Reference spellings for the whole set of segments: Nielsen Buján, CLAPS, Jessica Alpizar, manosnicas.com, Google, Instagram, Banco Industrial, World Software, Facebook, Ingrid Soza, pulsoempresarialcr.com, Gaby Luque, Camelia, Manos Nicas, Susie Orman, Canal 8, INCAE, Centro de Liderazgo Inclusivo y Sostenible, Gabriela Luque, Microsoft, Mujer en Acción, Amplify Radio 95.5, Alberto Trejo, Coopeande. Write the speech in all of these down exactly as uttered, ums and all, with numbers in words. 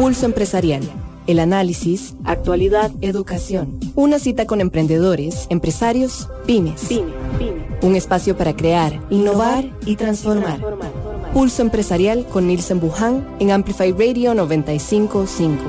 Pulso Empresarial. El análisis, actualidad, educación. Una cita con emprendedores, empresarios, pymes. Pyme, pyme. Un espacio para crear, innovar y transformar. Y transformar, transformar. Pulso Empresarial con Nielsen Buján en Amplify Radio noventa y cinco punto cinco.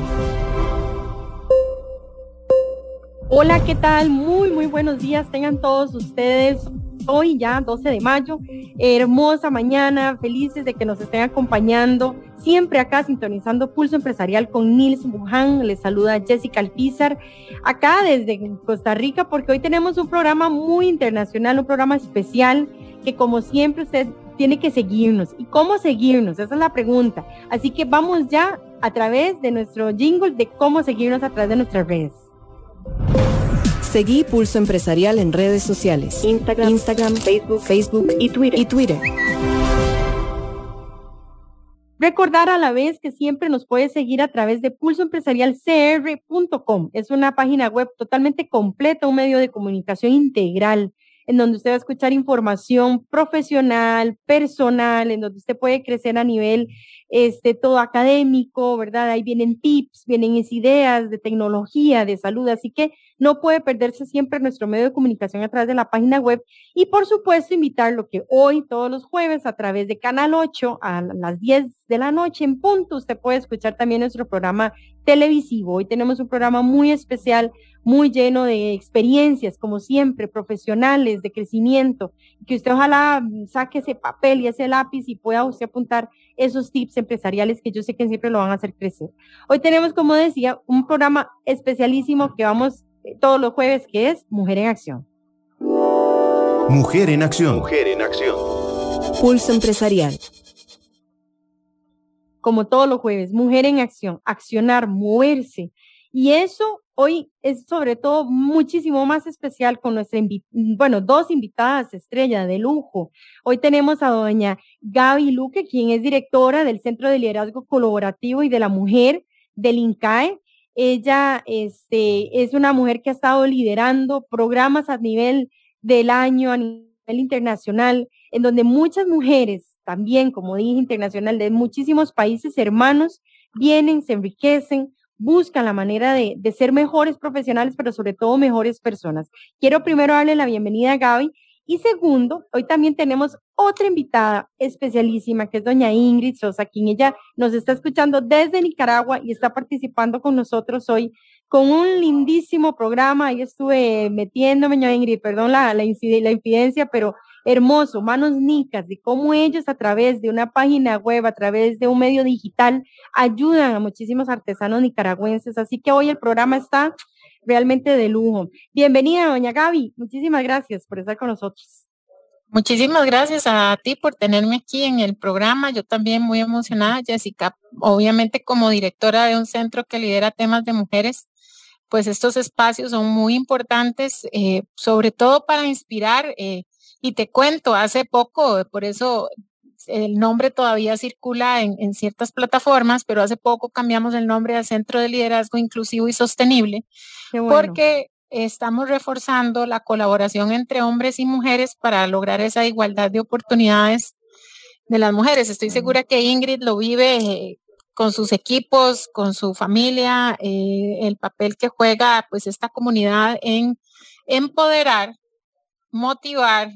Hola, ¿qué tal? Muy, muy buenos días. Tengan todos ustedes. Hoy ya doce de mayo, hermosa mañana, felices de que nos estén acompañando, siempre acá sintonizando Pulso Empresarial con Nielsen Buján. Les saluda Jessica Alpizar, acá desde Costa Rica, porque hoy tenemos un programa muy internacional, un programa especial, que como siempre usted tiene que seguirnos. ¿Y cómo seguirnos? Esa es la pregunta. Así que vamos ya a través de nuestro jingle de cómo seguirnos a través de nuestras redes. Seguí Pulso Empresarial en redes sociales. Instagram, Instagram, Facebook, Facebook y Twitter. y Twitter. Recordar a la vez que siempre nos puedes seguir a través de pulso empresarial c r punto com. Es una página web totalmente completa, un medio de comunicación integral, en donde usted va a escuchar información profesional, personal, en donde usted puede crecer a nivel este, todo académico, ¿verdad? Ahí vienen tips, vienen ideas de tecnología, de salud, así que no puede perderse siempre nuestro medio de comunicación a través de la página web. Y por supuesto, invitarlo que hoy, todos los jueves, a través de Canal ocho, a las diez de la noche en punto, usted puede escuchar también nuestro programa televisivo. Hoy tenemos un programa muy especial, muy lleno de experiencias, como siempre, profesionales, de crecimiento, que usted ojalá saque ese papel y ese lápiz y pueda usted apuntar esos tips empresariales que yo sé que siempre lo van a hacer crecer. Hoy tenemos, como decía, un programa especialísimo que vamos todos los jueves, que es Mujer en Acción. Mujer en Acción. Mujer en Acción. Pulso Empresarial. Como todos los jueves, Mujer en Acción, accionar, moverse. Y eso hoy es sobre todo muchísimo más especial con nuestra, invi- bueno, dos invitadas estrella de lujo. Hoy tenemos a doña Gaby Luque, quien es directora del Centro de Liderazgo Colaborativo y de la Mujer del INCAE. Ella este, es una mujer que ha estado liderando programas a nivel del año, a nivel internacional, en donde muchas mujeres, también como dije, internacional, de muchísimos países hermanos, vienen, se enriquecen, buscan la manera de, de ser mejores profesionales, pero sobre todo mejores personas. Quiero primero darle la bienvenida a Gaby, y segundo, hoy también tenemos otra invitada especialísima, que es doña Ingrid Soza, quien ella nos está escuchando desde Nicaragua y está participando con nosotros hoy con un lindísimo programa. Ahí estuve metiéndome, doña Ingrid, perdón la, la, incide, la infidencia, pero hermoso, Manos Nicas, de cómo ellos a través de una página web, a través de un medio digital, ayudan a muchísimos artesanos nicaragüenses. Así que hoy el programa está realmente de lujo. Bienvenida, doña Gaby, muchísimas gracias por estar con nosotros. Muchísimas gracias a ti por tenerme aquí en el programa. Yo también muy emocionada, Jessica, obviamente como directora de un centro que lidera temas de mujeres, pues estos espacios son muy importantes, eh, sobre todo para inspirar. eh, Y te cuento, hace poco, por eso el nombre todavía circula en, en ciertas plataformas, pero hace poco cambiamos el nombre al Centro de Liderazgo Inclusivo y Sostenible, Qué bueno. porque estamos reforzando la colaboración entre hombres y mujeres para lograr esa igualdad de oportunidades de las mujeres. Estoy segura que Ingrid lo vive eh, con sus equipos, con su familia, eh, el papel que juega pues esta comunidad en empoderar, motivar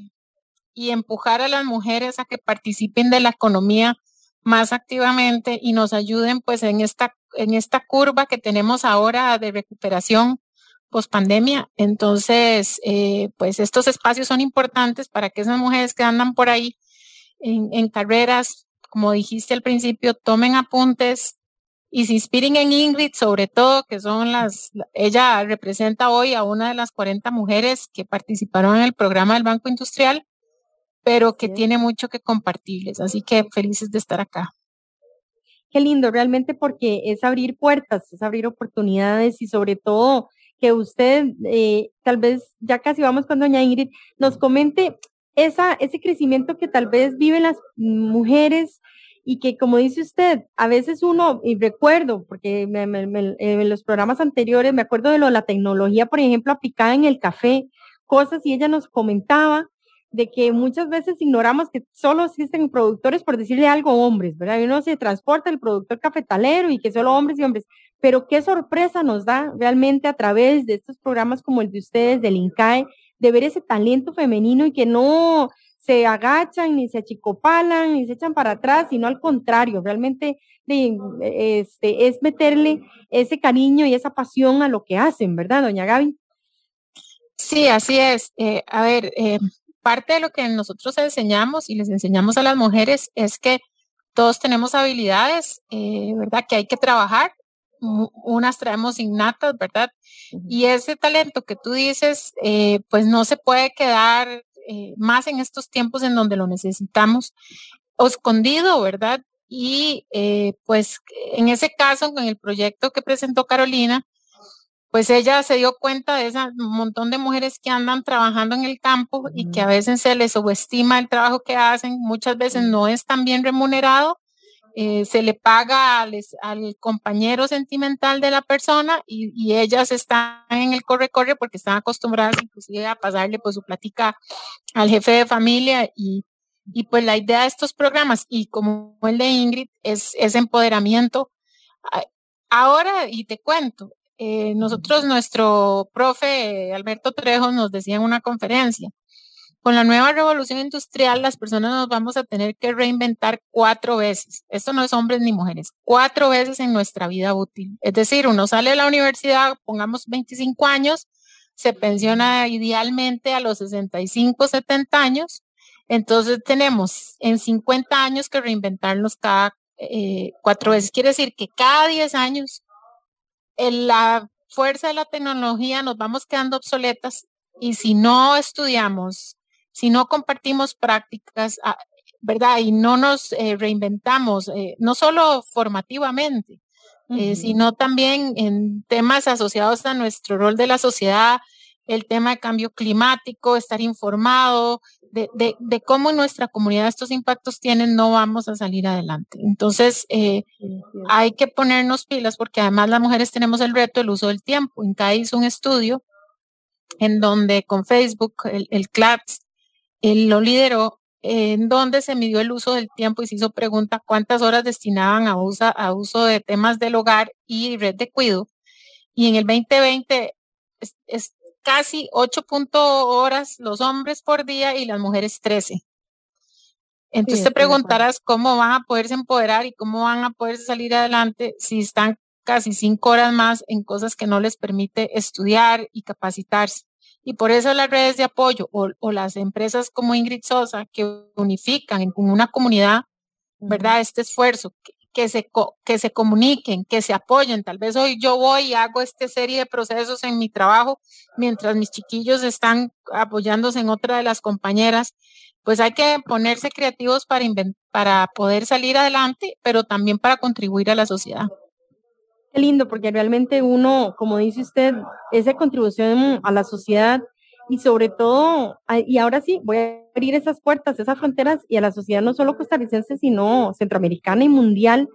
y empujar a las mujeres a que participen de la economía más activamente y nos ayuden pues en esta, en esta curva que tenemos ahora de recuperación pospandemia. Entonces, eh, pues estos espacios son importantes para que esas mujeres que andan por ahí en, en carreras, como dijiste al principio, tomen apuntes y se inspiren en Ingrid, sobre todo, que son las, ella representa hoy a una de las cuarenta mujeres que participaron en el programa del Banco Industrial, pero que sí tiene mucho que compartirles, así que felices de estar acá. Qué lindo, realmente, porque es abrir puertas, es abrir oportunidades y sobre todo que usted, eh, tal vez, ya casi vamos con doña Ingrid, nos comente esa, ese crecimiento que tal vez viven las mujeres. Y que, como dice usted, a veces uno, y recuerdo, porque me, me, me, en los programas anteriores me acuerdo de lo, la tecnología, por ejemplo, aplicada en el café, cosas, y ella nos comentaba de que muchas veces ignoramos que solo existen productores, por decirle algo, hombres, ¿verdad? Y uno se transporta el productor cafetalero y que solo hombres y hombres. Pero qué sorpresa nos da realmente a través de estos programas como el de ustedes, del INCAE, de ver ese talento femenino y que no se agachan, ni se achicopalan, ni se echan para atrás, sino al contrario, realmente de, este, es meterle ese cariño y esa pasión a lo que hacen, ¿verdad, doña Gaby? Sí, así es. Eh, a ver, eh, parte de lo que nosotros enseñamos y les enseñamos a las mujeres es que todos tenemos habilidades, eh, ¿verdad?, que hay que trabajar. Unas traemos innatas, ¿verdad? Y ese talento que tú dices, eh, pues no se puede quedar eh, más en estos tiempos en donde lo necesitamos, o escondido, ¿verdad? Y eh, pues en ese caso, con el proyecto que presentó Carolina, pues ella se dio cuenta de ese montón de mujeres que andan trabajando en el campo uh-huh. y que a veces se les subestima el trabajo que hacen, muchas veces no es tan bien remunerado. Eh, se le paga al, al compañero sentimental de la persona y, y ellas están en el corre-corre porque están acostumbradas inclusive a pasarle pues su platica al jefe de familia y, y pues la idea de estos programas y como el de Ingrid es, es empoderamiento. Ahora, y te cuento, eh, nosotros, nuestro profe Alberto Trejo nos decía en una conferencia, con la nueva revolución industrial, las personas nos vamos a tener que reinventar cuatro veces. Esto no es hombres ni mujeres, cuatro veces en nuestra vida útil. Es decir, uno sale de la universidad, pongamos veinticinco años, se pensiona idealmente a los sesenta y cinco, setenta años. Entonces tenemos en cincuenta años que reinventarnos cada eh, cuatro veces. Quiere decir que cada diez años en la fuerza de la tecnología nos vamos quedando obsoletas y si no estudiamos, si no compartimos prácticas, ¿verdad? Y no nos eh, reinventamos, eh, no solo formativamente, uh-huh. eh, sino también en temas asociados a nuestro rol de la sociedad, el tema de cambio climático, estar informado de, de, de cómo en nuestra comunidad estos impactos tienen, no vamos a salir adelante. Entonces, eh, uh-huh. hay que ponernos pilas porque además las mujeres tenemos el reto del uso del tiempo. INCAE hizo un estudio en donde con Facebook, el, el CLAPS, él lo lideró, en eh, donde se midió el uso del tiempo y se hizo pregunta cuántas horas destinaban a uso, a uso de temas del hogar y red de cuidado. Y en el veinte veinte es, es casi ocho horas los hombres por día y las mujeres trece. Entonces sí, te preguntarás cómo van a poderse empoderar y cómo van a poder salir adelante si están casi cinco horas más en cosas que no les permite estudiar y capacitarse. Y por eso las redes de apoyo o, o las empresas como Ingrid Soza que unifican en una comunidad, ¿verdad? Este esfuerzo, que, que, se co- que se comuniquen, que se apoyen. Tal vez hoy yo voy y hago esta serie de procesos en mi trabajo mientras mis chiquillos están apoyándose en otra de las compañeras. Pues hay que ponerse creativos para, invent- para poder salir adelante, pero también para contribuir a la sociedad. Lindo, porque realmente uno, como dice usted, esa contribución a la sociedad y sobre todo, y ahora sí, voy a abrir esas puertas, esas fronteras y a la sociedad no solo costarricense, sino centroamericana y mundial.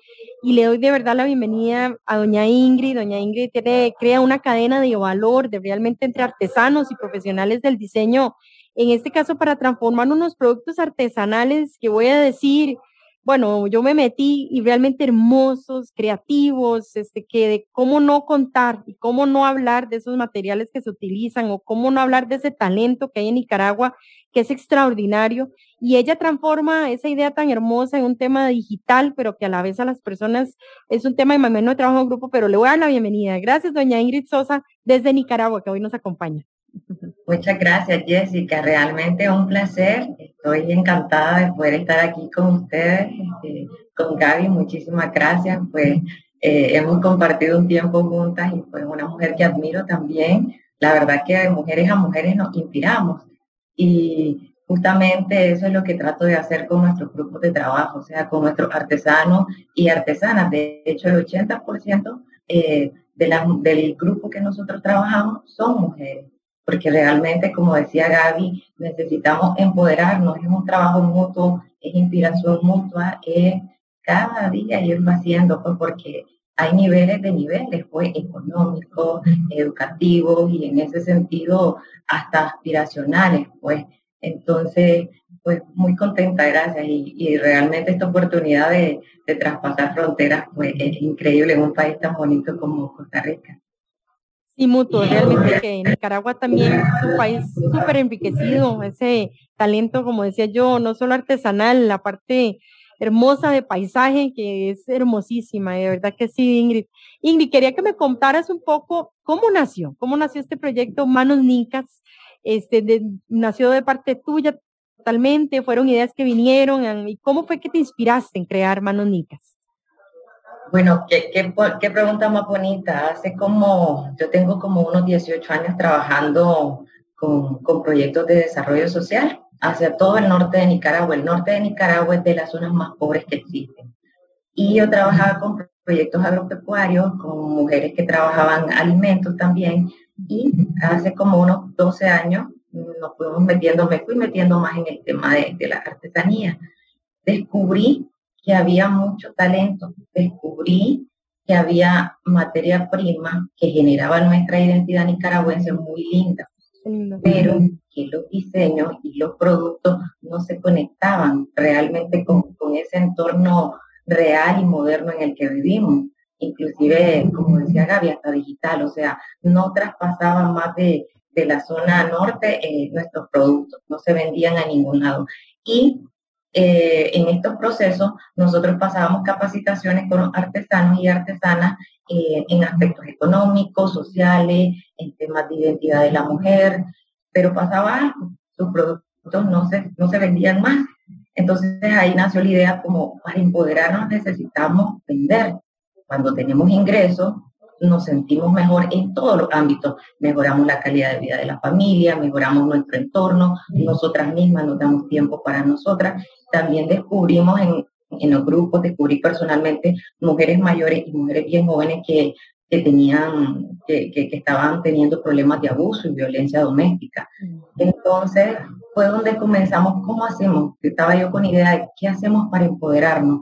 Y le doy de verdad la bienvenida a doña Ingrid. Doña Ingrid tiene, crea una cadena de valor de realmente entre artesanos y profesionales del diseño, en este caso para transformar unos productos artesanales que voy a decir... Bueno, yo me metí y realmente hermosos, creativos, este, que de cómo no contar y cómo no hablar de esos materiales que se utilizan o cómo no hablar de ese talento que hay en Nicaragua, que es extraordinario. Y ella transforma esa idea tan hermosa en un tema digital, pero que a la vez a las personas es un tema de más o menos trabajo en grupo, pero le voy a dar la bienvenida. Gracias, doña Ingrid Soza, desde Nicaragua, que hoy nos acompaña. Muchas gracias, Jessica, realmente un placer, estoy encantada de poder estar aquí con ustedes, eh, con Gaby, muchísimas gracias, pues eh, hemos compartido un tiempo juntas y pues una mujer que admiro también, la verdad que de mujeres a mujeres nos inspiramos y justamente eso es lo que trato de hacer con nuestros grupos de trabajo, o sea, con nuestros artesanos y artesanas, de hecho el ochenta por ciento eh, de la, del grupo que nosotros trabajamos son mujeres. Porque realmente, como decía Gaby, necesitamos empoderarnos, es un trabajo mutuo, es inspiración mutua, es cada día irlo haciendo, pues porque hay niveles de niveles, pues económicos, educativos y en ese sentido hasta aspiracionales, pues Entonces, pues muy contenta, gracias. Y, y realmente esta oportunidad de, de traspasar fronteras, pues es increíble en un país tan bonito como Costa Rica. Y mutuo, realmente que Nicaragua también es un país súper enriquecido, ese talento, como decía yo, no solo artesanal, la parte hermosa de paisaje que es hermosísima, de verdad que sí, Ingrid. Ingrid, quería que me contaras un poco cómo nació, cómo nació este proyecto Manos Nicas, este, de, nació de parte tuya totalmente, fueron ideas que vinieron, y cómo fue que te inspiraste en crear Manos Nicas. Bueno, qué, qué, qué pregunta más bonita. Hace como, yo tengo como unos dieciocho años trabajando con, con proyectos de desarrollo social hacia todo el norte de Nicaragua. El norte de Nicaragua es de las zonas más pobres que existen. Y yo trabajaba con proyectos agropecuarios, con mujeres que trabajaban alimentos también. Y hace como unos doce años nos fuimos metiendo, me fui metiendo más en el tema de, de la artesanía. Descubrí que había mucho talento, descubrí que había materia prima que generaba nuestra identidad nicaragüense muy linda, mm-hmm. pero que los diseños y los productos no se conectaban realmente con, con ese entorno real y moderno en el que vivimos, inclusive, como decía Gaby, hasta digital, o sea, no traspasaban más de, de la zona norte eh, nuestros productos, no se vendían a ningún lado. Y Eh, en estos procesos nosotros pasábamos capacitaciones con los artesanos y artesanas eh, en aspectos económicos, sociales, en temas de identidad de la mujer, pero pasaba algo, sus productos no se, no se vendían más. Entonces ahí nació la idea como para empoderarnos necesitamos vender. Cuando tenemos ingresos nos sentimos mejor en todos los ámbitos, mejoramos la calidad de vida de la familia, mejoramos nuestro entorno, nosotras mismas nos damos tiempo para nosotras. También descubrimos en, en los grupos, descubrí personalmente mujeres mayores y mujeres bien jóvenes que, que tenían, que, que, que estaban teniendo problemas de abuso y violencia doméstica. Entonces fue donde comenzamos, ¿cómo hacemos? Estaba yo con idea de qué hacemos para empoderarnos.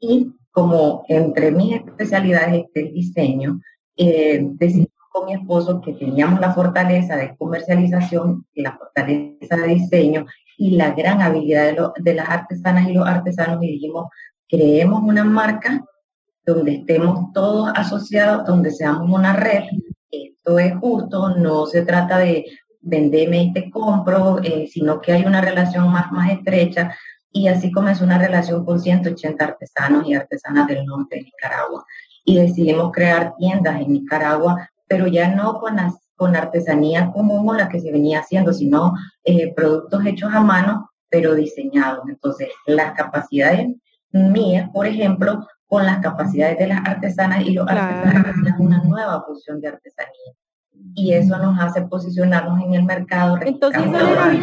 Y como entre mis especialidades este diseño, eh, decidí con mi esposo que teníamos la fortaleza de comercialización, la fortaleza de diseño y la gran habilidad de, lo, de las artesanas y los artesanos, y dijimos, creemos una marca donde estemos todos asociados, donde seamos una red. Esto es justo, no se trata de vendeme y te compro, eh, sino que hay una relación más, más estrecha. Y así comenzó una relación con ciento ochenta artesanos y artesanas del norte de Nicaragua. Y decidimos crear tiendas en Nicaragua, pero ya no con, las, con artesanía común la que se venía haciendo, sino eh, productos hechos a mano, pero diseñados. Entonces, las capacidades mías, por ejemplo, con las capacidades de las artesanas y los artesanos, hacían una nueva fusión de artesanía. Y eso nos hace posicionarnos en el mercado. Entonces,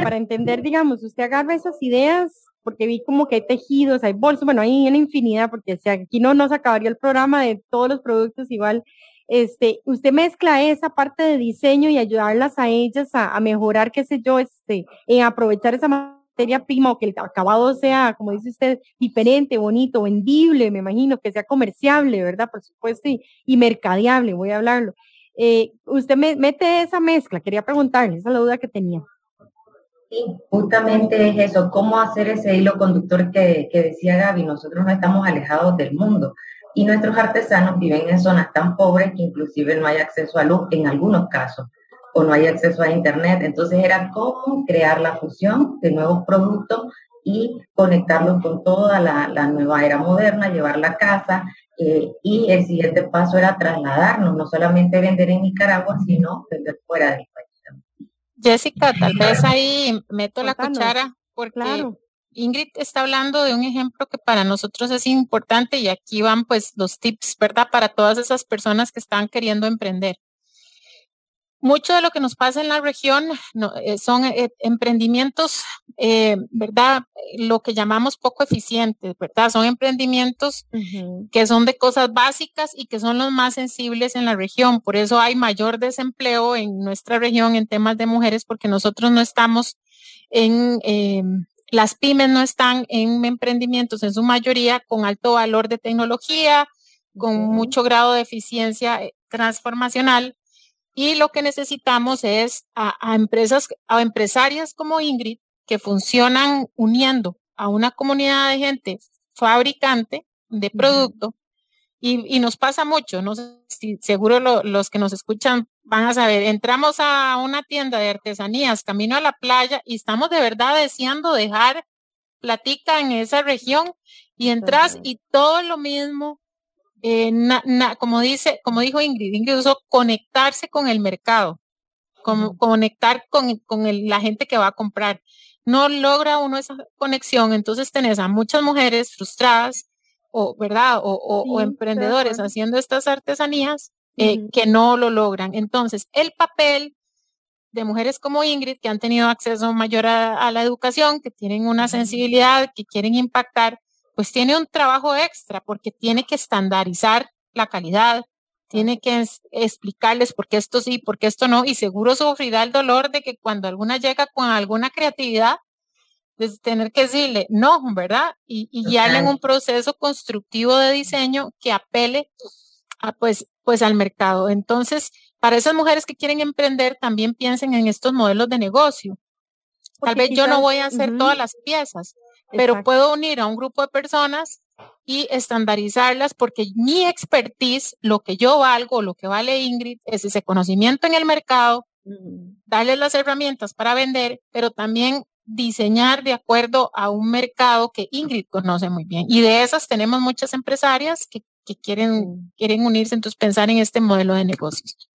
para entender, digamos, usted agarra esas ideas, porque vi como que hay tejidos, hay bolsos, bueno, hay una infinidad, porque o sea, aquí no nos acabaría el programa de todos los productos igual. Este, usted mezcla esa parte de diseño y ayudarlas a ellas a, a mejorar, qué sé yo, este, en aprovechar esa materia prima, o que el acabado sea, como dice usted, diferente, bonito, vendible, me imagino, que sea comerciable, ¿verdad? Por supuesto, y, y mercadeable, voy a hablarlo. Eh, usted me, mete esa mezcla, quería preguntarle, esa es la duda que tenía. Sí, justamente es eso, cómo hacer ese hilo conductor que, que decía Gaby, nosotros no estamos alejados del mundo y nuestros artesanos viven en zonas tan pobres que inclusive no hay acceso a luz en algunos casos, o no hay acceso a internet, entonces era cómo crear la fusión de nuevos productos y conectarlos con toda la, la nueva era moderna, llevarla a casa. Eh, y el siguiente paso era trasladarnos, no solamente vender en Nicaragua, sino vender fuera del país también. Jessica, tal vez ahí meto la cuchara, porque claro. Ingrid está hablando de un ejemplo que para nosotros es importante, y aquí van pues los tips, ¿verdad? Para todas esas personas que están queriendo emprender. Mucho de lo que nos pasa en la región no, eh, son eh, emprendimientos, eh, ¿verdad? Lo que llamamos poco eficientes, ¿verdad? Son emprendimientos uh-huh. que son de cosas básicas y que son los más sensibles en la región. Por eso hay mayor desempleo en nuestra región en temas de mujeres, porque nosotros no estamos en, eh, las pymes no están en emprendimientos en su mayoría con alto valor de tecnología, con uh-huh. mucho grado de eficiencia transformacional. Y lo que necesitamos es a, a empresas, a empresarias como Ingrid, que funcionan uniendo a una comunidad de gente fabricante de producto. Y, y nos pasa mucho, no sé si seguro lo, los que nos escuchan van a saber, entramos a una tienda de artesanías camino a la playa y estamos de verdad deseando dejar platica en esa región y entras uh-huh. y todo lo mismo, eh, na, na, como dice, como dijo Ingrid, Ingrid usó conectarse con el mercado, con, uh-huh. conectar con, con el, la gente que va a comprar. No logra uno esa conexión, entonces tenés a muchas mujeres frustradas, o verdad o, o, sí, o emprendedores claro. haciendo estas artesanías eh, uh-huh. que no lo logran. Entonces el papel de mujeres como Ingrid, que han tenido acceso mayor a, a la educación, que tienen una sensibilidad, que quieren impactar, pues tiene un trabajo extra porque tiene que estandarizar la calidad, tiene que es, explicarles por qué esto sí, por qué esto no, y seguro sufrirá el dolor de que cuando alguna llega con alguna creatividad de tener que decirle no, ¿verdad? Y, y guiarle en un proceso constructivo de diseño que apele a, pues, pues al mercado. Entonces, para esas mujeres que quieren emprender, también piensen en estos modelos de negocio. Tal Porque vez quizás, yo no voy a hacer uh-huh. todas las piezas, pero Exacto. puedo unir a un grupo de personas y estandarizarlas porque mi expertise, lo que yo valgo, lo que vale Ingrid, es ese conocimiento en el mercado, uh-huh. darles las herramientas para vender, pero también diseñar de acuerdo a un mercado que Ingrid conoce muy bien. Y de esas tenemos muchas empresarias que, que quieren, quieren unirse, entonces pensar en este modelo de negocios.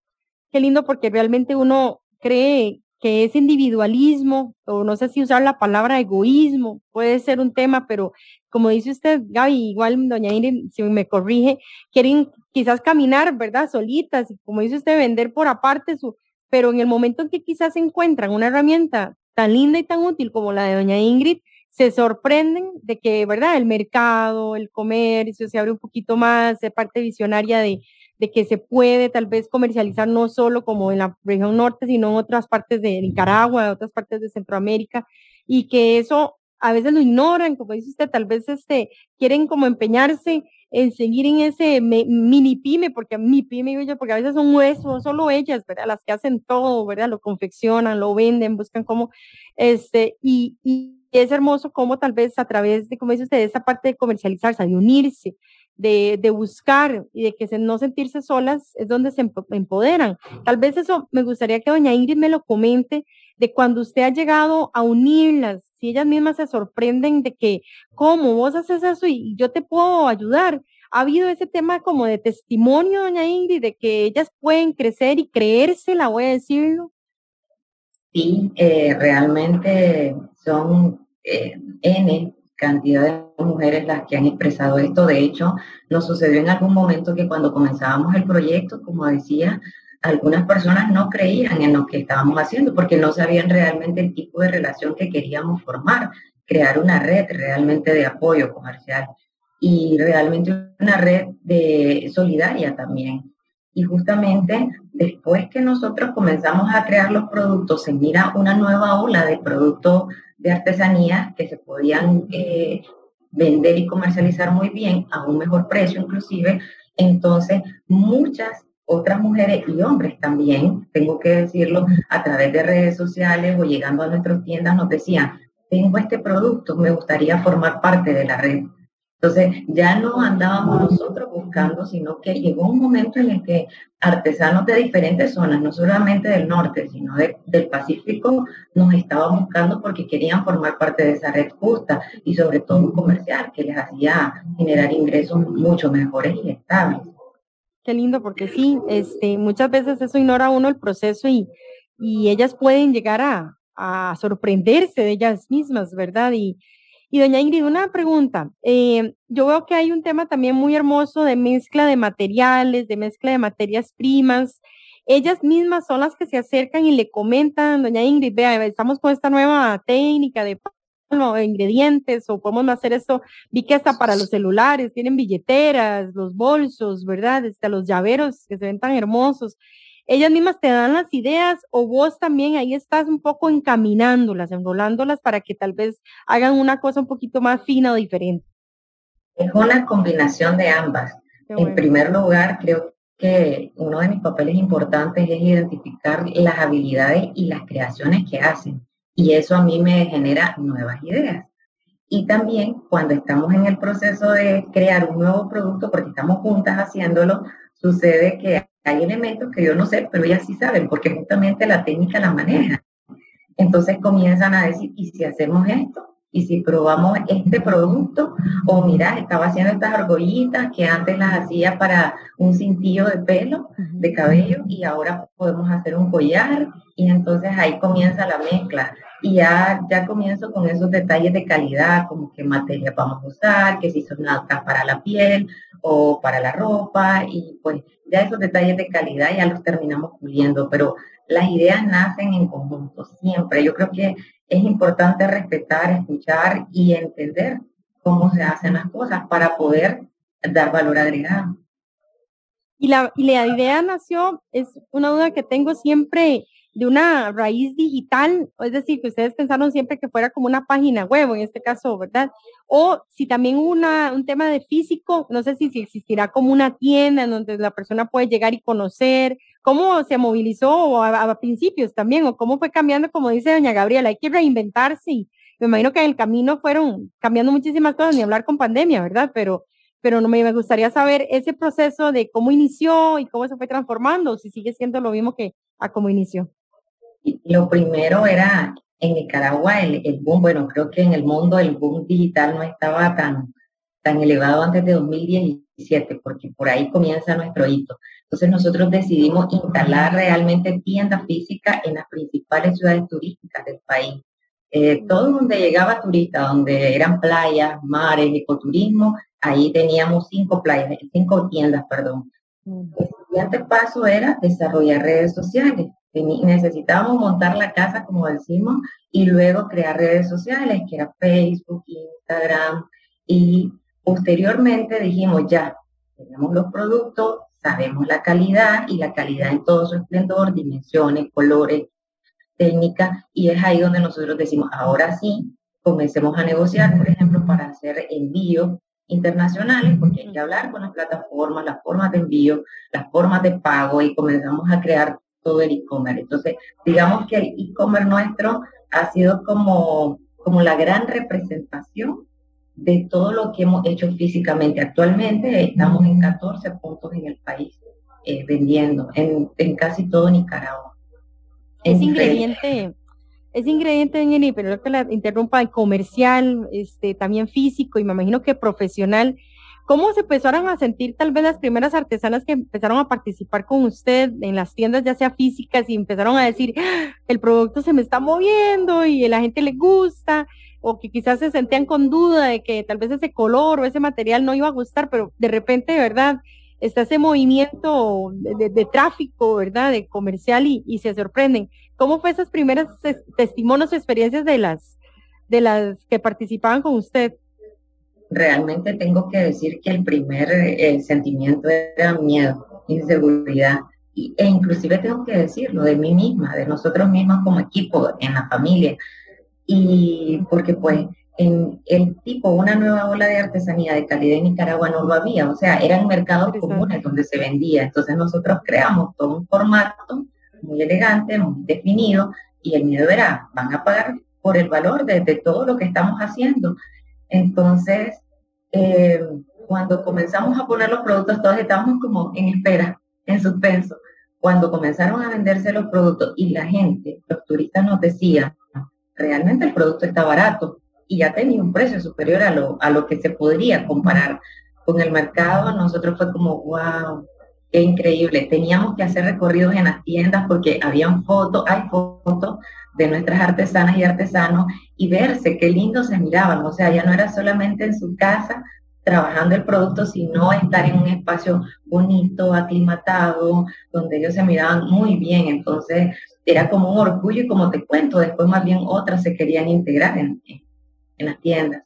Qué lindo, porque realmente uno cree que es individualismo, o no sé si usar la palabra egoísmo, puede ser un tema, pero como dice usted, Gaby, igual doña Ingrid, si me corrige, quieren quizás caminar, ¿verdad?, solitas, y como dice usted, vender por aparte su, pero en el momento en que quizás encuentran una herramienta tan linda y tan útil como la de doña Ingrid, se sorprenden de que, ¿verdad?, el mercado, el comercio se abre un poquito más, de parte visionaria de, de que se puede tal vez comercializar no solo como en la región norte, sino en otras partes de Nicaragua, en otras partes de Centroamérica, y que eso a veces lo ignoran, como dice usted, tal vez este, quieren como empeñarse en seguir en ese me, mini pyme, porque mi pyme, porque a veces son eso, solo ellas, ¿verdad? Las que hacen todo, ¿verdad? Lo confeccionan, lo venden, buscan cómo, este, y, y es hermoso cómo tal vez a través de, como dice usted, esa parte de comercializarse, de unirse, de, de buscar y de que se, no sentirse solas, es donde se empoderan. Tal vez eso me gustaría que doña Ingrid me lo comente, de cuando usted ha llegado a unirlas, si ellas mismas se sorprenden de que, ¿cómo vos haces eso y yo te puedo ayudar? Ha habido ese tema como de testimonio, doña Ingrid, de que ellas pueden crecer y creérsela, voy a decirlo. Sí, eh, realmente son eh, N cantidad de mujeres las que han expresado esto. De hecho, nos sucedió en algún momento que cuando comenzábamos el proyecto, como decía, algunas personas no creían en lo que estábamos haciendo porque no sabían realmente el tipo de relación que queríamos formar, crear una red realmente de apoyo comercial y realmente una red de solidaria también. Y justamente después que nosotros comenzamos a crear los productos, se mira una nueva ola de productos de artesanías que se podían eh, vender y comercializar muy bien, a un mejor precio inclusive. Entonces, muchas otras mujeres y hombres también, tengo que decirlo, a través de redes sociales o llegando a nuestras tiendas nos decían, tengo este producto, me gustaría formar parte de la red. Entonces ya no andábamos nosotros buscando, sino que llegó un momento en el que artesanos de diferentes zonas, no solamente del norte, sino de, del Pacífico, nos estaban buscando porque querían formar parte de esa red justa y sobre todo comercial, que les hacía generar ingresos mucho mejores y estables. Qué lindo, porque sí, este, muchas veces eso ignora uno el proceso y, y ellas pueden llegar a, a sorprenderse de ellas mismas, ¿verdad? Y, y doña Ingrid, una pregunta. Eh, yo veo que hay un tema también muy hermoso de mezcla de materiales, de mezcla de materias primas. Ellas mismas son las que se acercan y le comentan, doña Ingrid, vea, estamos con esta nueva técnica de o ingredientes, o podemos hacer esto, vi que hasta para los celulares, tienen billeteras, los bolsos, ¿verdad? Este, los llaveros que se ven tan hermosos. Ellas mismas te dan las ideas o vos también ahí estás un poco encaminándolas, enrolándolas para que tal vez hagan una cosa un poquito más fina o diferente. Es una combinación de ambas. Bueno. En primer lugar, creo que uno de mis papeles importantes es identificar las habilidades y las creaciones que hacen. y eso a mí me genera nuevas ideas. Y también cuando estamos en el proceso de crear un nuevo producto, porque estamos juntas haciéndolo, sucede que hay elementos que yo no sé, pero ellas sí saben, porque justamente la técnica la maneja. Entonces comienzan a decir, ¿y si hacemos esto? ¿Y si probamos este producto? O mira, estaba haciendo estas argollitas que antes las hacía para un cintillo de pelo, de cabello, y ahora podemos hacer un collar, y entonces ahí comienza la mezcla. Y ya, ya comienzo con esos detalles de calidad, como qué materia vamos a usar, que si son altas para la piel o para la ropa, y pues ya esos detalles de calidad ya los terminamos puliendo, pero las ideas nacen en conjunto siempre. Yo creo que es importante respetar, escuchar y entender cómo se hacen las cosas para poder dar valor agregado. Y la, y la idea nació, es una duda que tengo siempre, de una raíz digital, es decir, que ustedes pensaron siempre que fuera como una página web, en este caso, ¿verdad? O si también una, un tema de físico, no sé si, si existirá como una tienda en donde la persona puede llegar y conocer, ¿cómo se movilizó a, a principios también? ¿O cómo fue cambiando, como dice doña Gabriela? Hay que reinventarse y me imagino que en el camino fueron cambiando muchísimas cosas, ni hablar con pandemia, ¿verdad? Pero, pero no me gustaría saber ese proceso de cómo inició y cómo se fue transformando, o si sigue siendo lo mismo que a cómo inició. Lo primero era en Nicaragua el, el boom, bueno, creo que en el mundo el boom digital no estaba tan, tan elevado antes de dos mil diecisiete, porque por ahí comienza nuestro hito. Entonces nosotros decidimos instalar realmente tiendas físicas en las principales ciudades turísticas del país. Eh, todo donde llegaba turista, donde eran playas, mares, ecoturismo, ahí teníamos cinco playas, cinco tiendas, perdón. El siguiente paso era desarrollar redes sociales. Necesitábamos montar la casa, como decimos, y luego crear redes sociales, que era Facebook, Instagram, y posteriormente dijimos, ya, tenemos los productos, sabemos la calidad, y la calidad en todo su esplendor, dimensiones, colores, técnicas, y es ahí donde nosotros decimos, ahora sí, comencemos a negociar, por ejemplo, para hacer envíos internacionales, porque hay que hablar con las plataformas, las formas de envío, las formas de pago, y comenzamos a crear todo el e-commerce. Entonces, digamos que el e-commerce nuestro ha sido como, como la gran representación de todo lo que hemos hecho físicamente. Actualmente estamos en catorce puntos en el país eh, vendiendo, en, en casi todo Nicaragua. Es ingrediente, es ingrediente, Ingrid, pero que la interrumpa, el comercial, este, también físico y me imagino que profesional. ¿Cómo se empezaron a sentir tal vez las primeras artesanas que empezaron a participar con usted en las tiendas, ya sea físicas, y empezaron a decir, ¡ah! El producto se me está moviendo y a la gente le gusta, o que quizás se sentían con duda de que tal vez ese color o ese material no iba a gustar, pero de repente, de verdad, está ese movimiento de, de, de tráfico, ¿verdad?, de comercial y, y se sorprenden? ¿Cómo fue esas primeras testimonios o experiencias de las, de las que participaban con usted? Realmente tengo que decir que el primer eh, sentimiento era miedo, inseguridad, y, e inclusive tengo que decirlo de mí misma, de nosotros mismos como equipo, en la familia, y porque pues en el tipo, una nueva ola de artesanía de calidad en Nicaragua no lo había, o sea, eran mercados comunes donde se vendía, entonces nosotros creamos todo un formato muy elegante, muy definido, y el miedo era, van a pagar por el valor de, de todo lo que estamos haciendo. Entonces, eh, cuando comenzamos a poner los productos, todos estábamos como en espera, en suspenso. Cuando comenzaron a venderse los productos y la gente, los turistas nos decían, realmente el producto está barato y ya tenía un precio superior a lo, a lo que se podría comparar con el mercado, nosotros fue como, wow, qué increíble. Teníamos que hacer recorridos en las tiendas porque habían fotos, hay fotos de nuestras artesanas y artesanos, y verse qué lindo se miraban, o sea, ya no era solamente en su casa trabajando el producto, sino estar en un espacio bonito, aclimatado, donde ellos se miraban muy bien. Entonces era como un orgullo, y como te cuento, después más bien otras se querían integrar en, en las tiendas.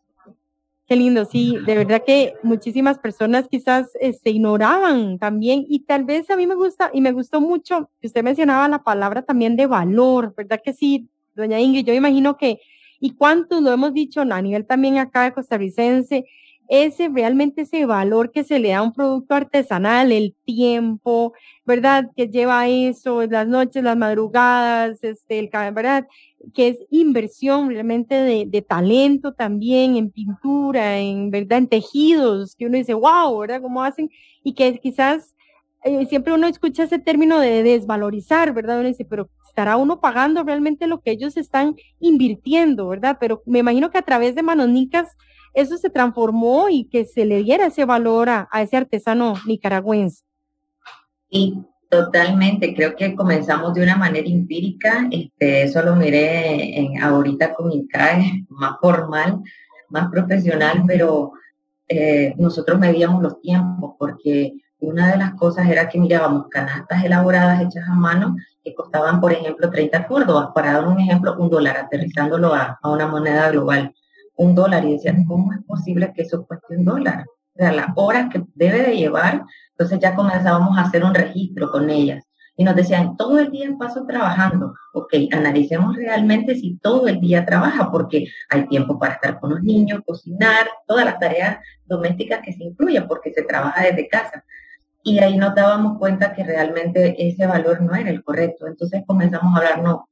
Qué lindo, sí, de verdad que muchísimas personas quizás este, ignoraban también, y tal vez a mí me gusta, y me gustó mucho que usted mencionaba la palabra también de valor, ¿verdad que sí, doña Ingrid? Yo imagino que, y cuántos lo hemos dicho a nivel también acá de costarricense, ese realmente ese valor que se le da a un producto artesanal, el tiempo, ¿verdad? Que lleva eso, las noches, las madrugadas, este, el, ¿verdad? Que es inversión realmente de, de talento también en pintura, en, ¿verdad? En tejidos, que uno dice, wow, ¿verdad? ¿Cómo hacen? Y que quizás eh, siempre uno escucha ese término de desvalorizar, ¿verdad? Uno dice, pero estará uno pagando realmente lo que ellos están invirtiendo, ¿verdad? Pero me imagino que a través de Manos Nicas eso se transformó y que se le diera ese valor a, a ese artesano nicaragüense. Sí, totalmente. Creo que comenzamos de una manera empírica. Este, eso lo miré en, ahorita con INCAE, más formal, más profesional, pero eh, nosotros medíamos los tiempos porque una de las cosas era que mirábamos canastas elaboradas hechas a mano que costaban, por ejemplo, treinta córdobas, para dar un ejemplo, un dólar, aterrizándolo a, a una moneda global. Un dólar, y decían, ¿cómo es posible que eso cueste un dólar? O sea, las horas que debe de llevar, entonces ya comenzábamos a hacer un registro con ellas. Y nos decían, todo el día paso trabajando. Ok, analicemos realmente si todo el día trabaja, porque hay tiempo para estar con los niños, cocinar, todas las tareas domésticas que se incluyen, porque se trabaja desde casa. Y ahí nos dábamos cuenta que realmente ese valor no era el correcto. Entonces comenzamos a hablar, no,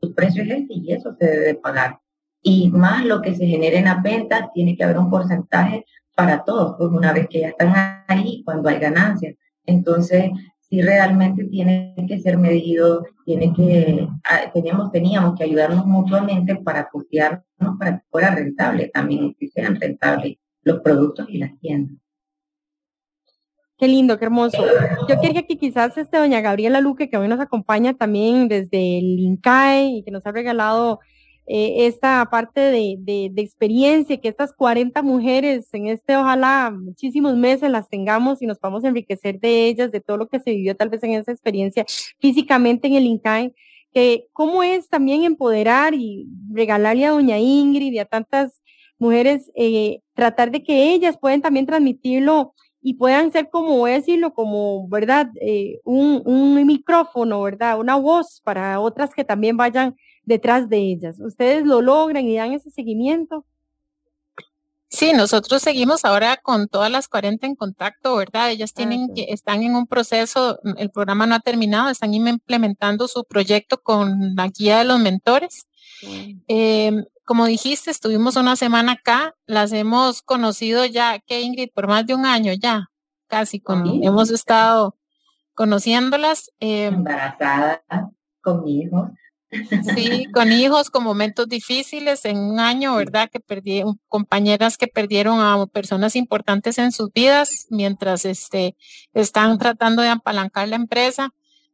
el precio es este y eso se debe de pagar. Y más lo que se genere en la venta, tiene que haber un porcentaje para todos, pues una vez que ya están ahí, cuando hay ganancias. Entonces, si realmente tiene que ser medido, tiene que, teníamos, teníamos que ayudarnos mutuamente para costearnos, para que fuera rentable también, que sean rentables los productos y las tiendas. Qué lindo, qué hermoso. Yo quería que quizás este, doña Gabriela Luque, que hoy nos acompaña también desde el INCAE y que nos ha regalado Eh, esta parte de, de, de experiencia, que estas cuarenta mujeres en este, ojalá muchísimos meses las tengamos y nos podamos enriquecer de ellas, de todo lo que se vivió tal vez en esa experiencia físicamente en el INCAE, que cómo es también empoderar y regalarle a doña Ingrid y a tantas mujeres, eh, tratar de que ellas puedan también transmitirlo y puedan ser, como voy a decirlo, como, ¿verdad? Eh, un, un micrófono, ¿verdad? Una voz para otras que también vayan detrás de ellas. ¿Ustedes lo logran y dan ese seguimiento? Sí, nosotros seguimos ahora con todas las cuarenta en contacto, ¿verdad? Ellas tienen que, están en un proceso, el programa no ha terminado, están implementando su proyecto con la guía de los mentores. Sí. Eh, como dijiste, estuvimos una semana acá, las hemos conocido ya, que Ingrid, por más de un año ya, casi con, sí. hemos estado conociéndolas. Eh, Embarazada, con hijos. Sí, con hijos, con momentos difíciles en un año, ¿verdad? Que perdieron compañeras que perdieron a personas importantes en sus vidas mientras este, están tratando de apalancar la empresa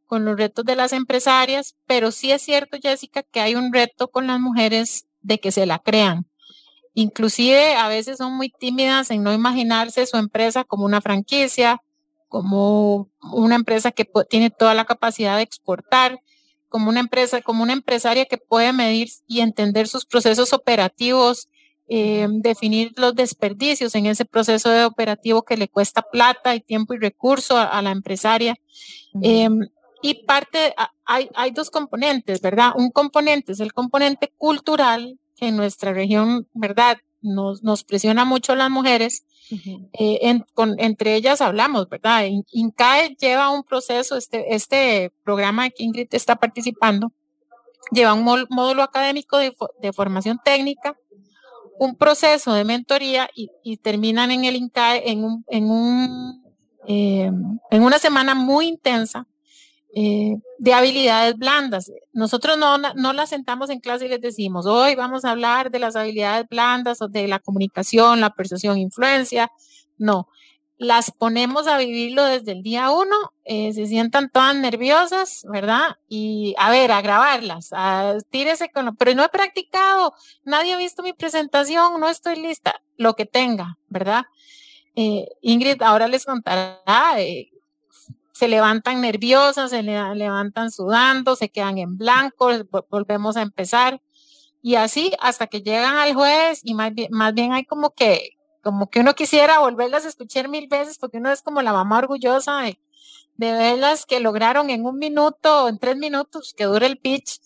con los retos de las empresarias, pero sí es cierto, Jessica, que hay un reto con las mujeres de que se la crean. Inclusive a veces son muy tímidas en no imaginarse su empresa como una franquicia, como una empresa que po- tiene toda la capacidad de exportar, como una empresa, como una empresaria que puede medir y entender sus procesos operativos, eh, definir los desperdicios en ese proceso de operativo que le cuesta plata y tiempo y recurso a, a la empresaria. Eh, y parte, hay, hay dos componentes, ¿verdad? Un componente es el componente cultural, que en nuestra región, ¿verdad? Nos, nos presiona mucho las mujeres. Uh-huh. Eh, en, con, entre ellas hablamos, ¿verdad? INCAE lleva un proceso, este, este programa que Ingrid está participando, lleva un mol, módulo académico de, de formación técnica, un proceso de mentoría y, y terminan en el INCAE en, un, en, un, eh, en una semana muy intensa eh, de habilidades blandas. Nosotros no, no las sentamos en clase y les decimos, hoy vamos a hablar de las habilidades blandas o de la comunicación, la persuasión, influencia. No, las ponemos a vivirlo desde el día uno, eh, se sientan todas nerviosas, ¿verdad? Y a ver, a grabarlas, a, tírese con lo, pero no he practicado, nadie ha visto mi presentación, no estoy lista, lo que tenga, ¿verdad? Eh, Ingrid ahora les contará, eh, se levantan nerviosas, se levantan sudando, se quedan en blanco, volvemos a empezar y así hasta que llegan al jueves y más bien, más bien hay como que, como que uno quisiera volverlas a escuchar mil veces porque uno es como la mamá orgullosa de, de verlas que lograron en un minuto, en tres minutos que dura el pitch,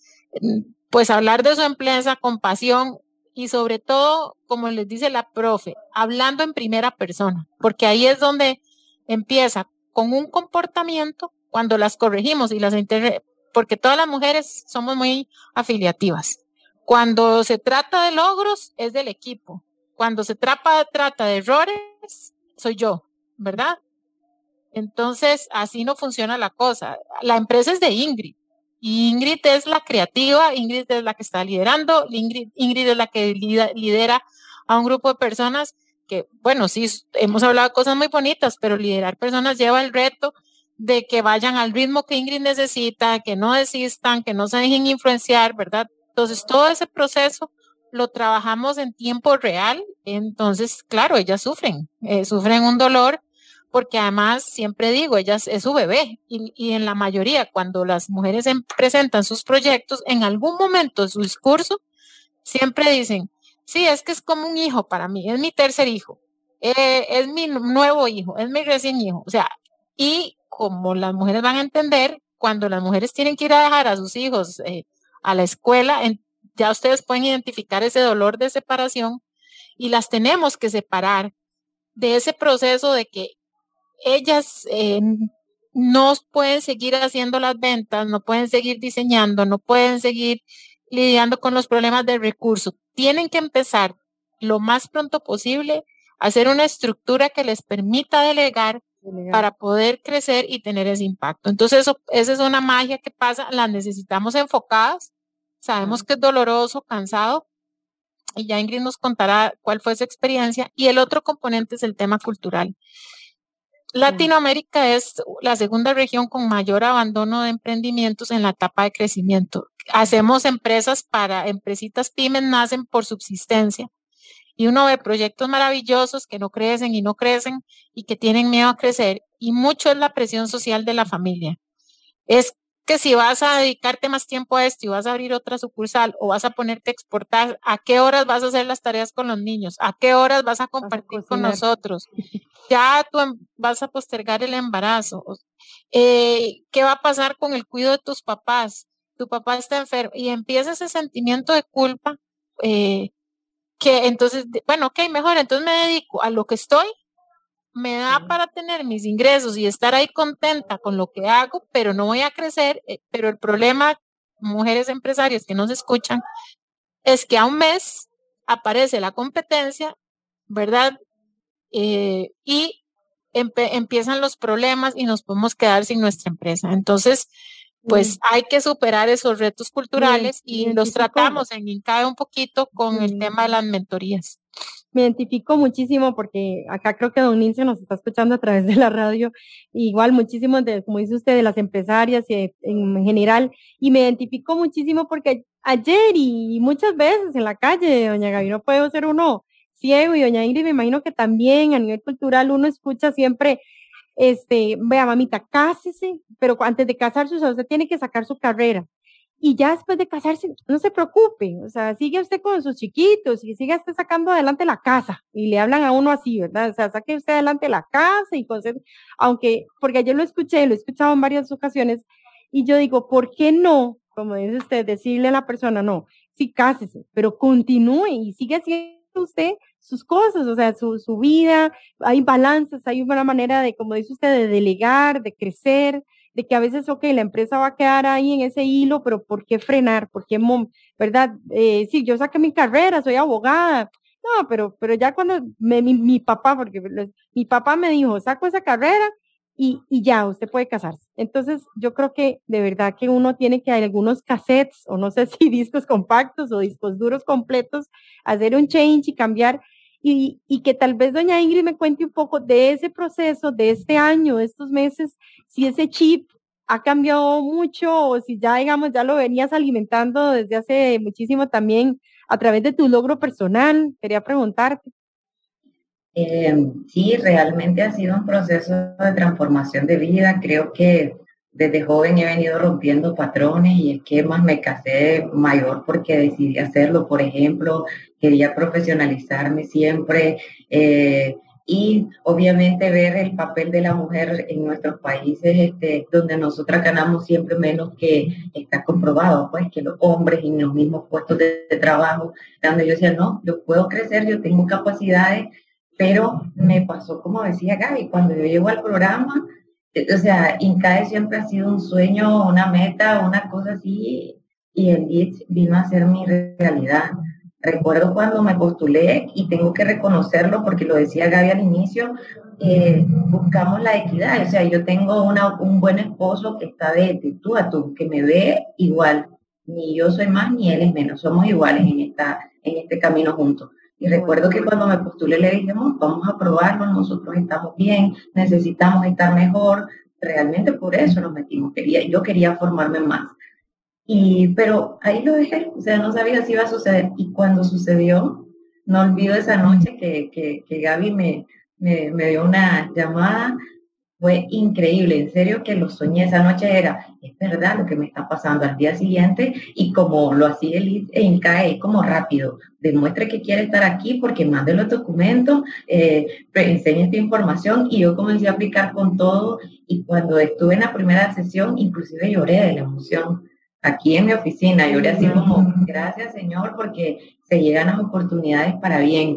pues hablar de su empresa con pasión y sobre todo, como les dice la profe, hablando en primera persona, porque ahí es donde empieza con un comportamiento cuando las corregimos y las inter... porque todas las mujeres somos muy afiliativas. Cuando se trata de logros, es del equipo. Cuando se trata, trata de errores, soy yo, ¿verdad? Entonces, así no funciona la cosa. La empresa es de Ingrid. Y Ingrid es la creativa, Ingrid es la que está liderando, Ingrid, Ingrid es la que lidera a un grupo de personas que, bueno, sí, hemos hablado de cosas muy bonitas, pero liderar personas lleva el reto de que vayan al ritmo que Ingrid necesita, que no desistan, que no se dejen influenciar, ¿verdad? Entonces, todo ese proceso lo trabajamos en tiempo real. Entonces, claro, ellas sufren, eh, sufren un dolor, porque además, siempre digo, ella es su bebé y, y en la mayoría, cuando las mujeres en, presentan sus proyectos, en algún momento de su discurso, siempre dicen, sí, es que es como un hijo para mí, es mi tercer hijo, eh, es mi nuevo hijo, es mi recién hijo. O sea, y como las mujeres van a entender, cuando las mujeres tienen que ir a dejar a sus hijos eh, a la escuela, en, ya ustedes pueden identificar ese dolor de separación y las tenemos que separar de ese proceso de que ellas eh, no pueden seguir haciendo las ventas, no pueden seguir diseñando, no pueden seguir lidiando con los problemas de recursos. Tienen que empezar lo más pronto posible a hacer una estructura que les permita delegar, delegar. Para poder crecer y tener ese impacto. Entonces, eso, esa es una magia que pasa, las necesitamos enfocadas, sabemos que es doloroso, cansado, y ya Ingrid nos contará cuál fue su experiencia. Y el otro componente es el tema cultural. Latinoamérica es la segunda región con mayor abandono de emprendimientos en la etapa de crecimiento. Hacemos empresas para, empresitas pymes nacen por subsistencia y uno ve proyectos maravillosos que no crecen y no crecen y que tienen miedo a crecer, y mucho es la presión social de la familia. Es que si vas a dedicarte más tiempo a esto y vas a abrir otra sucursal o vas a ponerte a exportar, ¿a qué horas vas a hacer las tareas con los niños? ¿A qué horas vas a compartir vas a con nosotros? Ya tú vas a postergar el embarazo. Eh, ¿Qué va a pasar con el cuidado de tus papás? Tu papá está enfermo. Y empieza ese sentimiento de culpa eh, que entonces, bueno, ok, mejor, entonces me dedico a lo que estoy. Me da para tener mis ingresos y estar ahí contenta con lo que hago, pero no voy a crecer. Pero el problema, mujeres empresarias que nos escuchan, es que a un mes aparece la competencia, ¿verdad? Eh, y empe- empiezan los problemas y nos podemos quedar sin nuestra empresa. Entonces, pues hay que superar esos retos culturales y los tratamos en INCAE un poquito con el tema de las mentorías. Me identifico muchísimo porque acá creo que don Nincio nos está escuchando a través de la radio, igual muchísimo, de, como dice usted, de las empresarias y de, en general, y me identifico muchísimo porque ayer y muchas veces en la calle, doña Gaby, no puede ser uno ciego, y doña Ingrid me imagino que también a nivel cultural uno escucha siempre, este, vea mamita, cásese, pero antes de casarse, o sea, usted tiene que sacar su carrera. Y ya después de casarse, no se preocupe, o sea, sigue usted con sus chiquitos y siga usted sacando adelante la casa. Y le hablan a uno así, ¿verdad? O sea, saque usted adelante la casa y cosas. Aunque, porque yo lo escuché, lo he escuchado en varias ocasiones, y yo digo, ¿por qué no? Como dice usted, decirle a la persona, no, sí, cásese, pero continúe y sigue haciendo usted sus cosas, o sea, su, su vida, hay balances, hay una manera de, como dice usted, de delegar, de crecer, de que a veces, ok, la empresa va a quedar ahí en ese hilo, pero ¿por qué frenar? ¿Por qué, mom? ¿Verdad? Eh, sí, yo saqué mi carrera, soy abogada. No, pero, pero ya cuando me, mi, mi papá, porque mi papá me dijo, saco esa carrera y, y ya, usted puede casarse. Entonces, yo creo que de verdad que uno tiene que, hay algunos cassettes, o no sé si discos compactos o discos duros completos, hacer un change y cambiar. Y, y que tal vez doña Ingrid me cuente un poco de ese proceso, de este año, de estos meses, si ese chip ha cambiado mucho o si ya, digamos, ya lo venías alimentando desde hace muchísimo también a través de tu logro personal. Quería preguntarte. Eh, sí, realmente ha sido un proceso de transformación de vida. Creo que desde joven he venido rompiendo patrones y esquemas. Me casé mayor porque decidí hacerlo. Por ejemplo, quería profesionalizarme siempre, eh, y obviamente ver el papel de la mujer en nuestros países, este, donde nosotras ganamos siempre menos, que está comprobado, pues, que los hombres en los mismos puestos de, de trabajo, donde yo decía, no, yo puedo crecer, yo tengo capacidades, pero me pasó, como decía Gaby, cuando yo llego al programa, o sea, INCAE siempre ha sido un sueño, una meta, una cosa así, y el D I T S vino a ser mi realidad. Recuerdo cuando me postulé, y tengo que reconocerlo porque lo decía Gaby al inicio, eh, buscamos la equidad. O sea, yo tengo una, un buen esposo que está de, de tú a tú, que me ve igual. Ni yo soy más ni él es menos. Somos iguales en, esta, en este camino juntos. Y recuerdo que cuando me postulé le dijimos, vamos a probarlo, nosotros estamos bien, necesitamos estar mejor. Realmente por eso nos metimos. Quería, yo quería formarme más. Y, pero ahí lo dejé, o sea, no sabía si iba a suceder. Y cuando sucedió, no olvido esa noche que, que, que Gaby me, me, me dio una llamada. Fue increíble, en serio que lo soñé esa noche. Era, es verdad lo que me está pasando. Al día siguiente, y como lo hacía el INCAE, como rápido, demuestre que quiere estar aquí, porque mande los documentos, eh, enseñe esta información. Y yo comencé a aplicar con todo. Y cuando estuve en la primera sesión, inclusive lloré de la emoción. Aquí en mi oficina, yo le así como, gracias Señor, porque se llegan las oportunidades para bien.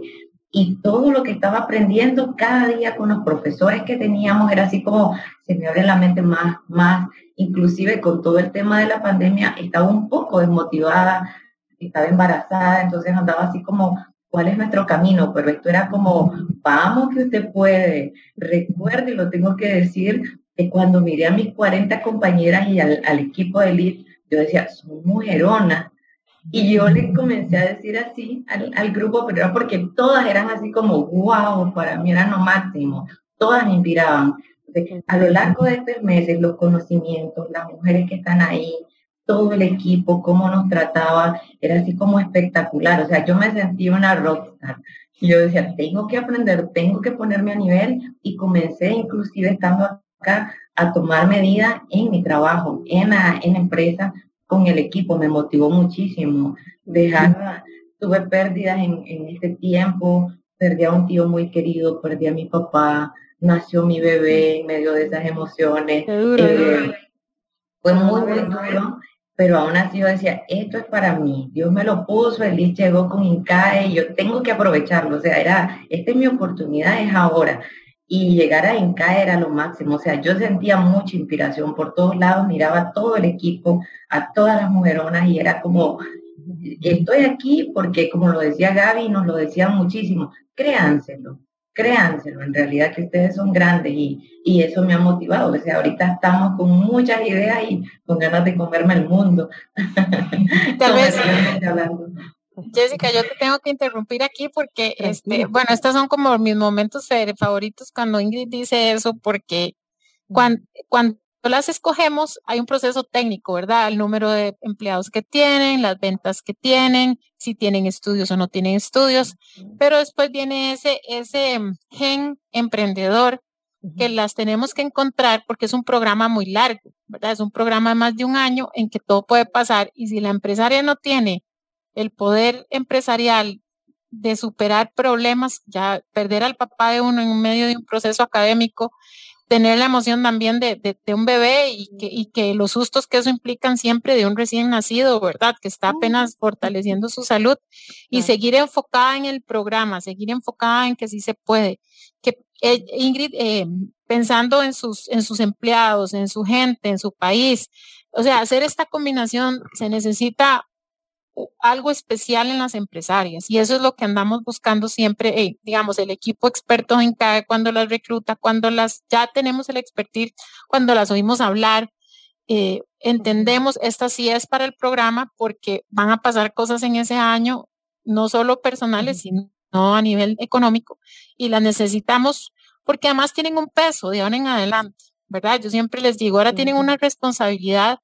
Y todo lo que estaba aprendiendo cada día con los profesores que teníamos, era así como, se me abre la mente más, más. Inclusive con todo el tema de la pandemia, estaba un poco desmotivada, estaba embarazada, entonces andaba así como, ¿cuál es nuestro camino? Pero esto era como, vamos que usted puede. Recuerde, y lo tengo que decir, que cuando miré a mis cuarenta compañeras y al, al equipo de Elite, yo decía, son mujeronas. Y yo les comencé a decir así al, al grupo, pero era porque todas eran así como, wow, para mí eran lo máximo. Todas me inspiraban. Entonces, a lo largo de estos meses, los conocimientos, las mujeres que están ahí, todo el equipo, cómo nos trataba, era así como espectacular. O sea, yo me sentí una rockstar. Y yo decía, tengo que aprender, tengo que ponerme a nivel. Y comencé, inclusive estando acá, a tomar medidas en mi trabajo, en la, en la empresa, con el equipo. Me motivó muchísimo. Dejar, tuve pérdidas en, en este tiempo, perdí a un tío muy querido, perdí a mi papá, nació mi bebé en medio de esas emociones. Qué duro, eh, fue muy, muy duro, pero aún así yo decía, esto es para mí, Dios me lo puso, el I S llegó con INCAE, yo tengo que aprovecharlo, o sea, era, esta es mi oportunidad, es ahora. Y llegar a INCAE era lo máximo. O sea, yo sentía mucha inspiración por todos lados, miraba a todo el equipo, a todas las mujeronas, y era como, estoy aquí porque, como lo decía Gaby, nos lo decía muchísimo, créanselo, créanselo, en realidad que ustedes son grandes, y, y eso me ha motivado. O sea, ahorita estamos con muchas ideas y con ganas de comerme el mundo. Tal vez. Jessica, yo te tengo que interrumpir aquí porque, este, bueno, estos son como mis momentos favoritos cuando Ingrid dice eso, porque cuando, cuando las escogemos hay un proceso técnico, ¿verdad? El número de empleados que tienen, las ventas que tienen, si tienen estudios o no tienen estudios, pero después viene ese, ese gen emprendedor que las tenemos que encontrar porque es un programa muy largo, ¿verdad? Es un programa de más de un año en que todo puede pasar, y si la empresaria no tiene el poder empresarial de superar problemas, ya perder al papá de uno en medio de un proceso académico, tener la emoción también de, de, de un bebé y que, y que los sustos que eso implican siempre de un recién nacido, ¿verdad? Que está apenas fortaleciendo su salud, y seguir enfocada en el programa, seguir enfocada en que sí se puede. Que eh, Ingrid, eh, pensando en sus, en sus empleados, en su gente, en su país, o sea, hacer esta combinación se necesita algo especial en las empresarias, y eso es lo que andamos buscando siempre, hey, digamos, el equipo experto en cada, cuando las recluta, cuando las ya tenemos el expertise, cuando las oímos hablar, eh, entendemos, esta sí es para el programa porque van a pasar cosas en ese año, no solo personales, sino a nivel económico, y las necesitamos porque además tienen un peso de ahora en adelante, ¿verdad? Yo siempre les digo, ahora tienen una responsabilidad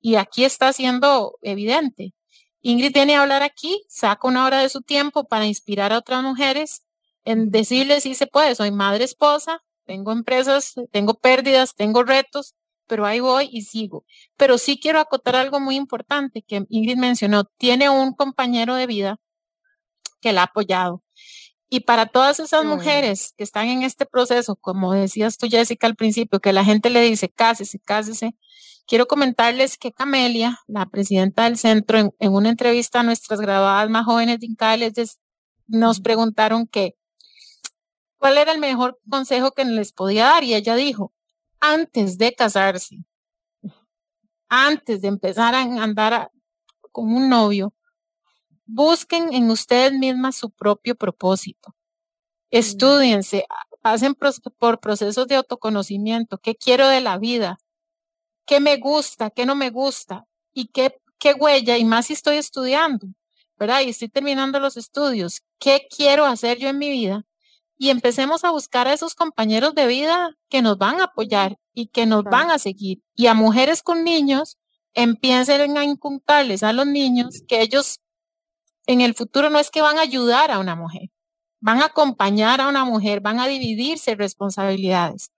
y aquí está siendo evidente. Ingrid viene a hablar aquí, saca una hora de su tiempo para inspirar a otras mujeres en decirles sí se puede, soy madre, esposa, tengo empresas, tengo pérdidas, tengo retos, pero ahí voy y sigo. Pero sí quiero acotar algo muy importante que Ingrid mencionó, tiene un compañero de vida que la ha apoyado. Y para todas esas mujeres que están en este proceso, como decías tú, Jessica, al principio, que la gente le dice cásese, cásese, quiero comentarles que Camelia, la presidenta del centro, en, en una entrevista a nuestras graduadas más jóvenes de INCAE, nos preguntaron que cuál era el mejor consejo que les podía dar, y ella dijo, antes de casarse, antes de empezar a andar a, con un novio, busquen en ustedes mismas su propio propósito. Estúdiense, pasen por procesos de autoconocimiento. ¿Qué quiero de la vida? ¿Qué me gusta? ¿Qué no me gusta? ¿Y qué, qué huella? Y más si estoy estudiando, ¿verdad? Y estoy terminando los estudios. ¿Qué quiero hacer yo en mi vida? Y empecemos a buscar a esos compañeros de vida que nos van a apoyar y que nos van a seguir. Y a mujeres con niños, empiecen a inculcarles a los niños que ellos en el futuro no es que van a ayudar a una mujer, van a acompañar a una mujer, van a dividirse responsabilidades.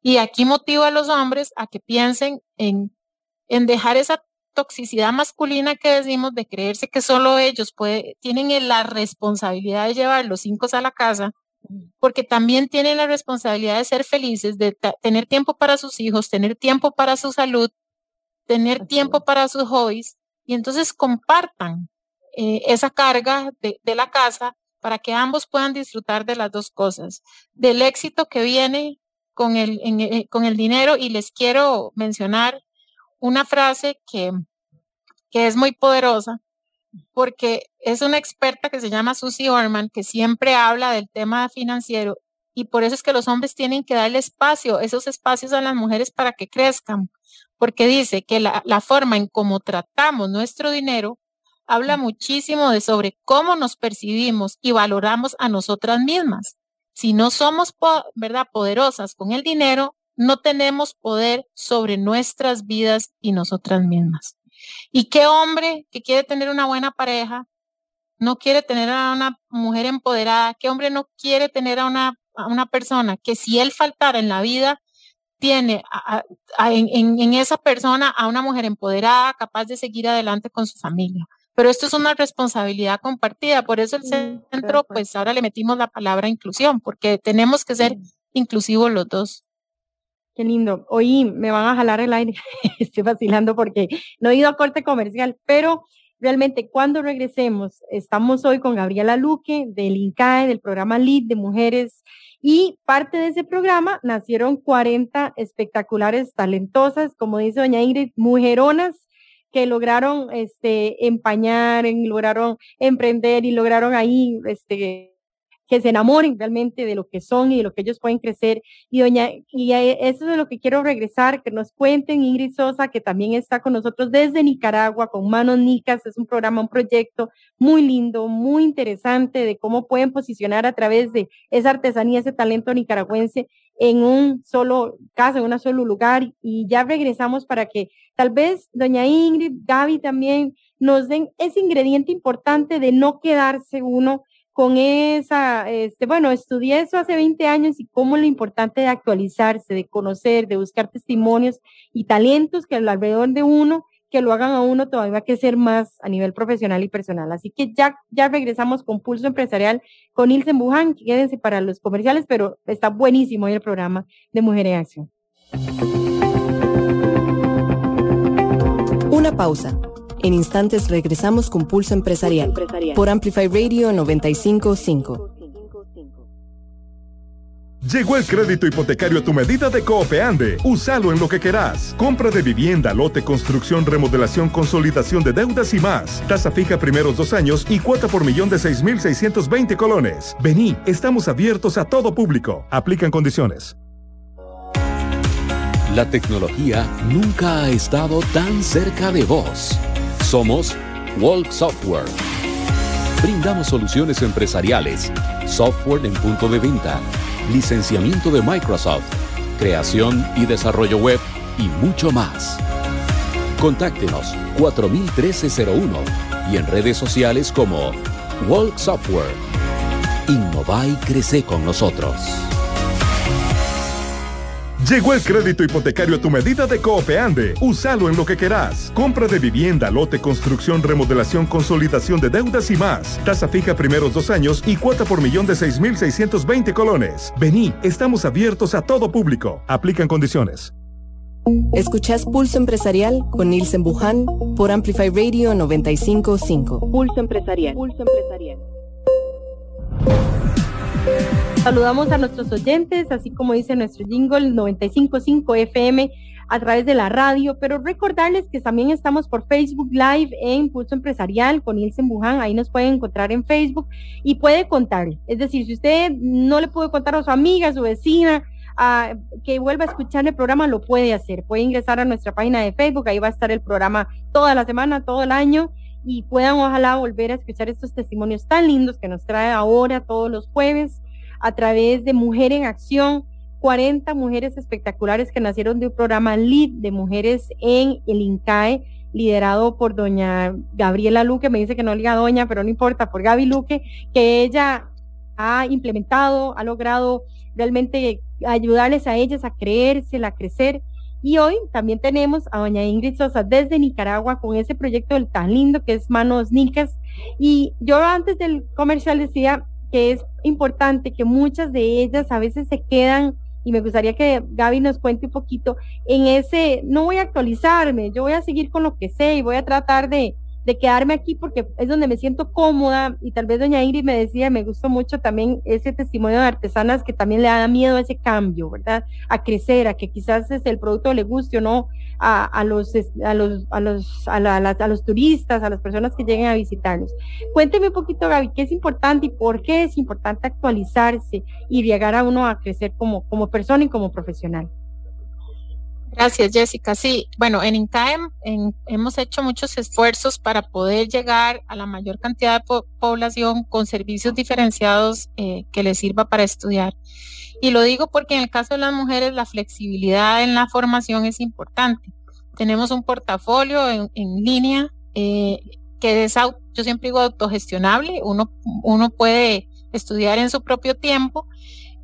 Y aquí motivo a los hombres a que piensen en, en dejar esa toxicidad masculina que decimos de creerse que solo ellos puede, tienen la responsabilidad de llevar los hijos a la casa, porque también tienen la responsabilidad de ser felices, de t- tener tiempo para sus hijos, tener tiempo para su salud, tener tiempo para sus hobbies, y entonces compartan Eh, esa carga de, de la casa para que ambos puedan disfrutar de las dos cosas, del éxito que viene con el, en, eh, con el dinero. Y les quiero mencionar una frase que, que es muy poderosa, porque es una experta que se llama Susie Orman, que siempre habla del tema financiero, y por eso es que los hombres tienen que darle espacio, esos espacios a las mujeres para que crezcan, porque dice que la, la forma en cómo tratamos nuestro dinero habla muchísimo de sobre cómo nos percibimos y valoramos a nosotras mismas. Si no somos po- ¿verdad? poderosas con el dinero, no tenemos poder sobre nuestras vidas y nosotras mismas. ¿Y qué hombre que quiere tener una buena pareja no quiere tener a una mujer empoderada? ¿Qué hombre no quiere tener a una, a una persona que si él faltara en la vida, tiene a, a, a, en, en esa persona a una mujer empoderada, capaz de seguir adelante con su familia? Pero esto es una responsabilidad compartida, por eso el centro, pues ahora le metimos la palabra inclusión, porque tenemos que ser inclusivos los dos. Qué lindo. Hoy me van a jalar el aire, estoy vacilando porque no he ido a corte comercial, pero realmente cuando regresemos, estamos hoy con Gabriela Luque del INCAE, del programa LEAD de Mujeres, y parte de ese programa nacieron cuarenta espectaculares, talentosas, como dice doña Ingrid, mujeronas, que lograron este, empañar, lograron emprender y lograron ahí este, que se enamoren realmente de lo que son y de lo que ellos pueden crecer. Y, doña, y eso es de lo que quiero regresar, que nos cuenten Ingrid Soza, que también está con nosotros desde Nicaragua, con Manos Nicas. Es un programa, un proyecto muy lindo, muy interesante, de cómo pueden posicionar a través de esa artesanía, ese talento nicaragüense, en un solo caso, en un solo lugar. Y ya regresamos para que tal vez doña Ingrid, Gaby también nos den ese ingrediente importante de no quedarse uno con esa, este, bueno, estudié eso hace veinte años y cómo lo importante de actualizarse, de conocer, de buscar testimonios y talentos que alrededor de uno, que lo hagan a uno todavía crecer más a nivel profesional y personal. Así que ya, ya regresamos con Pulso Empresarial con Nielsen Buján. Quédense para los comerciales, pero está buenísimo hoy el programa de Mujer en Acción. Una pausa. En instantes regresamos con Pulso Empresarial, Pulso Empresarial. Por Amplify Radio noventa y cinco punto cinco. Llegó el crédito hipotecario a tu medida de Coopeande. Úsalo en lo que querás. Compra de vivienda, lote, construcción, remodelación, consolidación de deudas y más. Tasa fija primeros dos años y cuota por millón de seis mil seiscientos veinte colones. Vení, estamos abiertos a todo público. Aplican condiciones. La tecnología nunca ha estado tan cerca de vos. Somos World Software. Brindamos soluciones empresariales, software en punto de venta, licenciamiento de Microsoft, creación y desarrollo web y mucho más. Contáctenos cuatro mil trece cero uno y en redes sociales como World Software. Innova y crece con nosotros. Llegó el crédito hipotecario a tu medida de Coopeande. Úsalo en lo que querás. Compra de vivienda, lote, construcción, remodelación, consolidación de deudas y más. Tasa fija primeros dos años y cuota por millón de seis mil seiscientos veinte colones. Vení, estamos abiertos a todo público. Aplican condiciones. Escuchás Pulso Empresarial con Nielsen Buján por Amplify Radio noventa y cinco punto cinco. Pulso Empresarial. Pulso Empresarial. Saludamos a nuestros oyentes, así como dice nuestro jingle, noventa y cinco punto cinco F M a través de la radio, pero recordarles que también estamos por Facebook Live en Pulso Empresarial con Nielsen Buján, ahí nos pueden encontrar en Facebook y puede contarle, es decir, si usted no le pudo contar a su amiga, a su vecina, a, que vuelva a escuchar el programa, lo puede hacer, puede ingresar a nuestra página de Facebook, ahí va a estar el programa toda la semana, todo el año, y puedan ojalá volver a escuchar estos testimonios tan lindos que nos trae ahora todos los jueves a través de Mujer en Acción, cuarenta mujeres espectaculares que nacieron de un programa LEAD de mujeres en el INCAE, liderado por doña Gabriela Luque, me dice que no diga doña, pero no importa, por Gaby Luque, que ella ha implementado, ha logrado realmente ayudarles a ellas a creérsela, a crecer. Y hoy también tenemos a doña Ingrid Soza desde Nicaragua con ese proyecto del tan lindo que es Manos Nicas. Y yo antes del comercial decía que es importante que muchas de ellas a veces se quedan, y me gustaría que Gaby nos cuente un poquito, en ese, no voy a actualizarme, yo voy a seguir con lo que sé y voy a tratar de, de quedarme aquí porque es donde me siento cómoda. Y tal vez doña Ingrid me decía, me gustó mucho también ese testimonio de artesanas que también le da miedo a ese cambio, ¿verdad? A crecer, a que quizás el producto le guste o no a, a los a los a los a, la, a, las, a los turistas, a las personas que lleguen a visitarnos. Cuénteme un poquito, Gaby, qué es importante y por qué es importante actualizarse y llegar a uno a crecer como como persona y como profesional. Gracias, Jessica. Sí, bueno, en INCAE en, hemos hecho muchos esfuerzos para poder llegar a la mayor cantidad de po- población con servicios diferenciados eh, que les sirva para estudiar. Y lo digo porque en el caso de las mujeres la flexibilidad en la formación es importante. Tenemos un portafolio en, en línea eh, que es, auto, yo siempre digo, autogestionable. Uno, uno puede estudiar en su propio tiempo.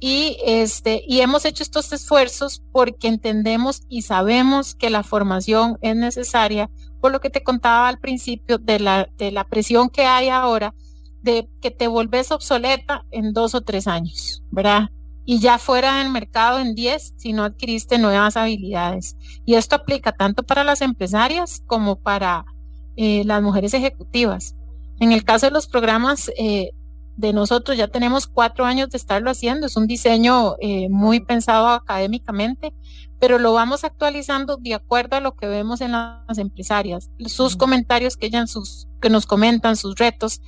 Y este y hemos hecho estos esfuerzos porque entendemos y sabemos que la formación es necesaria, por lo que te contaba al principio de la de la presión que hay ahora de que te volvés obsoleta en dos o tres años, ¿verdad? Y ya fuera del mercado en diez si no adquiriste nuevas habilidades. Y esto aplica tanto para las empresarias como para eh, las mujeres ejecutivas. En el caso de los programas eh, de nosotros ya tenemos cuatro años de estarlo haciendo, es un diseño eh, muy pensado académicamente, pero lo vamos actualizando de acuerdo a lo que vemos en las empresarias, sus comentarios que ellas sus, que nos comentan, sus retos.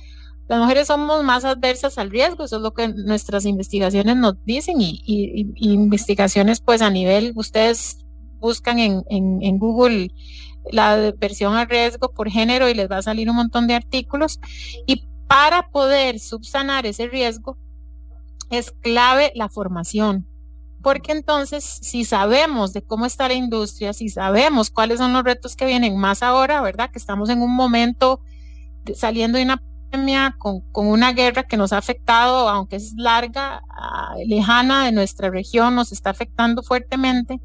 Las mujeres somos más adversas al riesgo, eso es lo que nuestras investigaciones nos dicen y, y, y investigaciones pues a nivel, ustedes buscan en, en, en Google la adversión al riesgo por género y les va a salir un montón de artículos. Y para poder subsanar ese riesgo es clave la formación, porque entonces si sabemos de cómo está la industria, si sabemos cuáles son los retos que vienen más ahora, ¿verdad? Que estamos en un momento de, saliendo de una pandemia con, con una guerra que nos ha afectado, aunque es larga, lejana de nuestra región, nos está afectando fuertemente.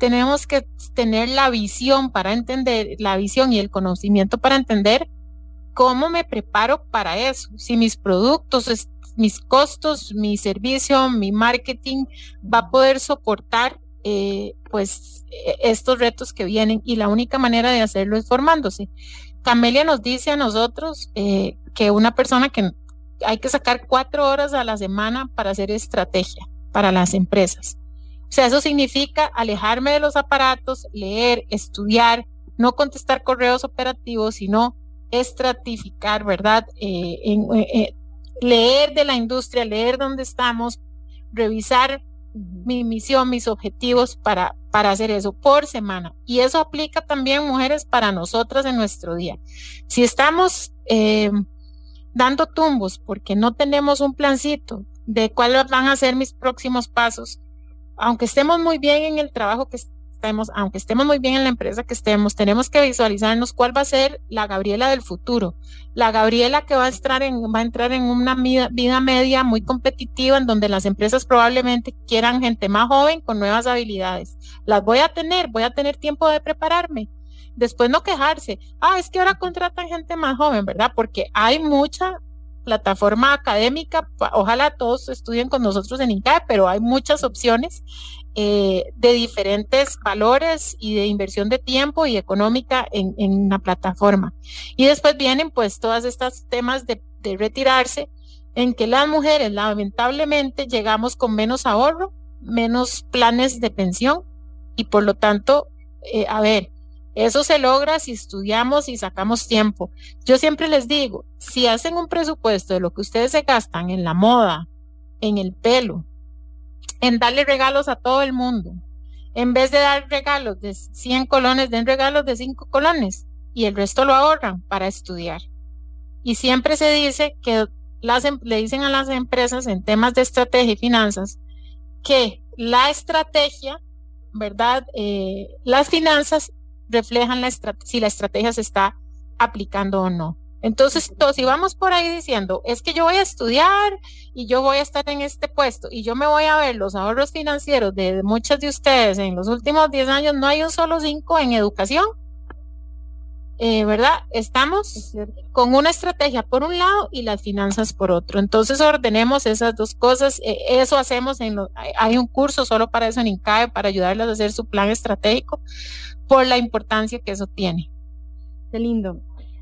Tenemos que tener la visión para entender, la visión y el conocimiento para entender ¿cómo me preparo para eso? Si mis productos, mis costos, mi servicio, mi marketing va a poder soportar eh, pues estos retos que vienen, y la única manera de hacerlo es formándose. Camelia nos dice a nosotros eh, que una persona que hay que sacar cuatro horas a la semana para hacer estrategia para las empresas. O sea, eso significa alejarme de los aparatos, leer, estudiar, no contestar correos operativos, sino estratificar, ¿verdad? Eh, en, eh, leer de la industria, leer dónde estamos, revisar mi misión, mis objetivos para, para hacer eso por semana. Y eso aplica también, mujeres, para nosotras en nuestro día. Si estamos eh, dando tumbos porque no tenemos un plancito de cuáles van a ser mis próximos pasos, aunque estemos muy bien en el trabajo que estemos, aunque estemos muy bien en la empresa que estemos, tenemos que visualizarnos cuál va a ser la Gabriela del futuro, la Gabriela que va a entrar en, va a entrar en una vida, vida media muy competitiva en donde las empresas probablemente quieran gente más joven con nuevas habilidades. Las voy a tener, voy a tener tiempo de prepararme. Después no quejarse, ah, es que ahora contratan gente más joven, ¿verdad? Porque hay mucha plataforma académica, ojalá todos estudien con nosotros en INCAE, pero hay muchas opciones eh, de diferentes valores y de inversión de tiempo y económica en, en la plataforma. Y después vienen pues todas estas temas de, de retirarse, en que las mujeres lamentablemente llegamos con menos ahorro, menos planes de pensión y por lo tanto, eh, a ver, eso se logra si estudiamos y sacamos tiempo. Yo siempre les digo, si hacen un presupuesto de lo que ustedes se gastan en la moda, en el pelo, en darle regalos a todo el mundo, en vez de dar regalos de cien colones, den regalos de cinco colones y el resto lo ahorran para estudiar. Y siempre se dice que las, le dicen a las empresas en temas de estrategia y finanzas que la estrategia, ¿verdad? Eh, las finanzas reflejan la estrat- si la estrategia se está aplicando o no. Entonces, todos, si vamos por ahí diciendo, es que yo voy a estudiar y yo voy a estar en este puesto y yo me voy a ver los ahorros financieros de muchas de ustedes en los últimos diez años, no hay un solo cinco en educación, eh, ¿verdad? Estamos con una estrategia por un lado y las finanzas por otro. Entonces, ordenemos esas dos cosas. Eh, eso hacemos, en lo, hay, hay un curso solo para eso en INCAE, para ayudarles a hacer su plan estratégico, por la importancia que eso tiene. Qué lindo.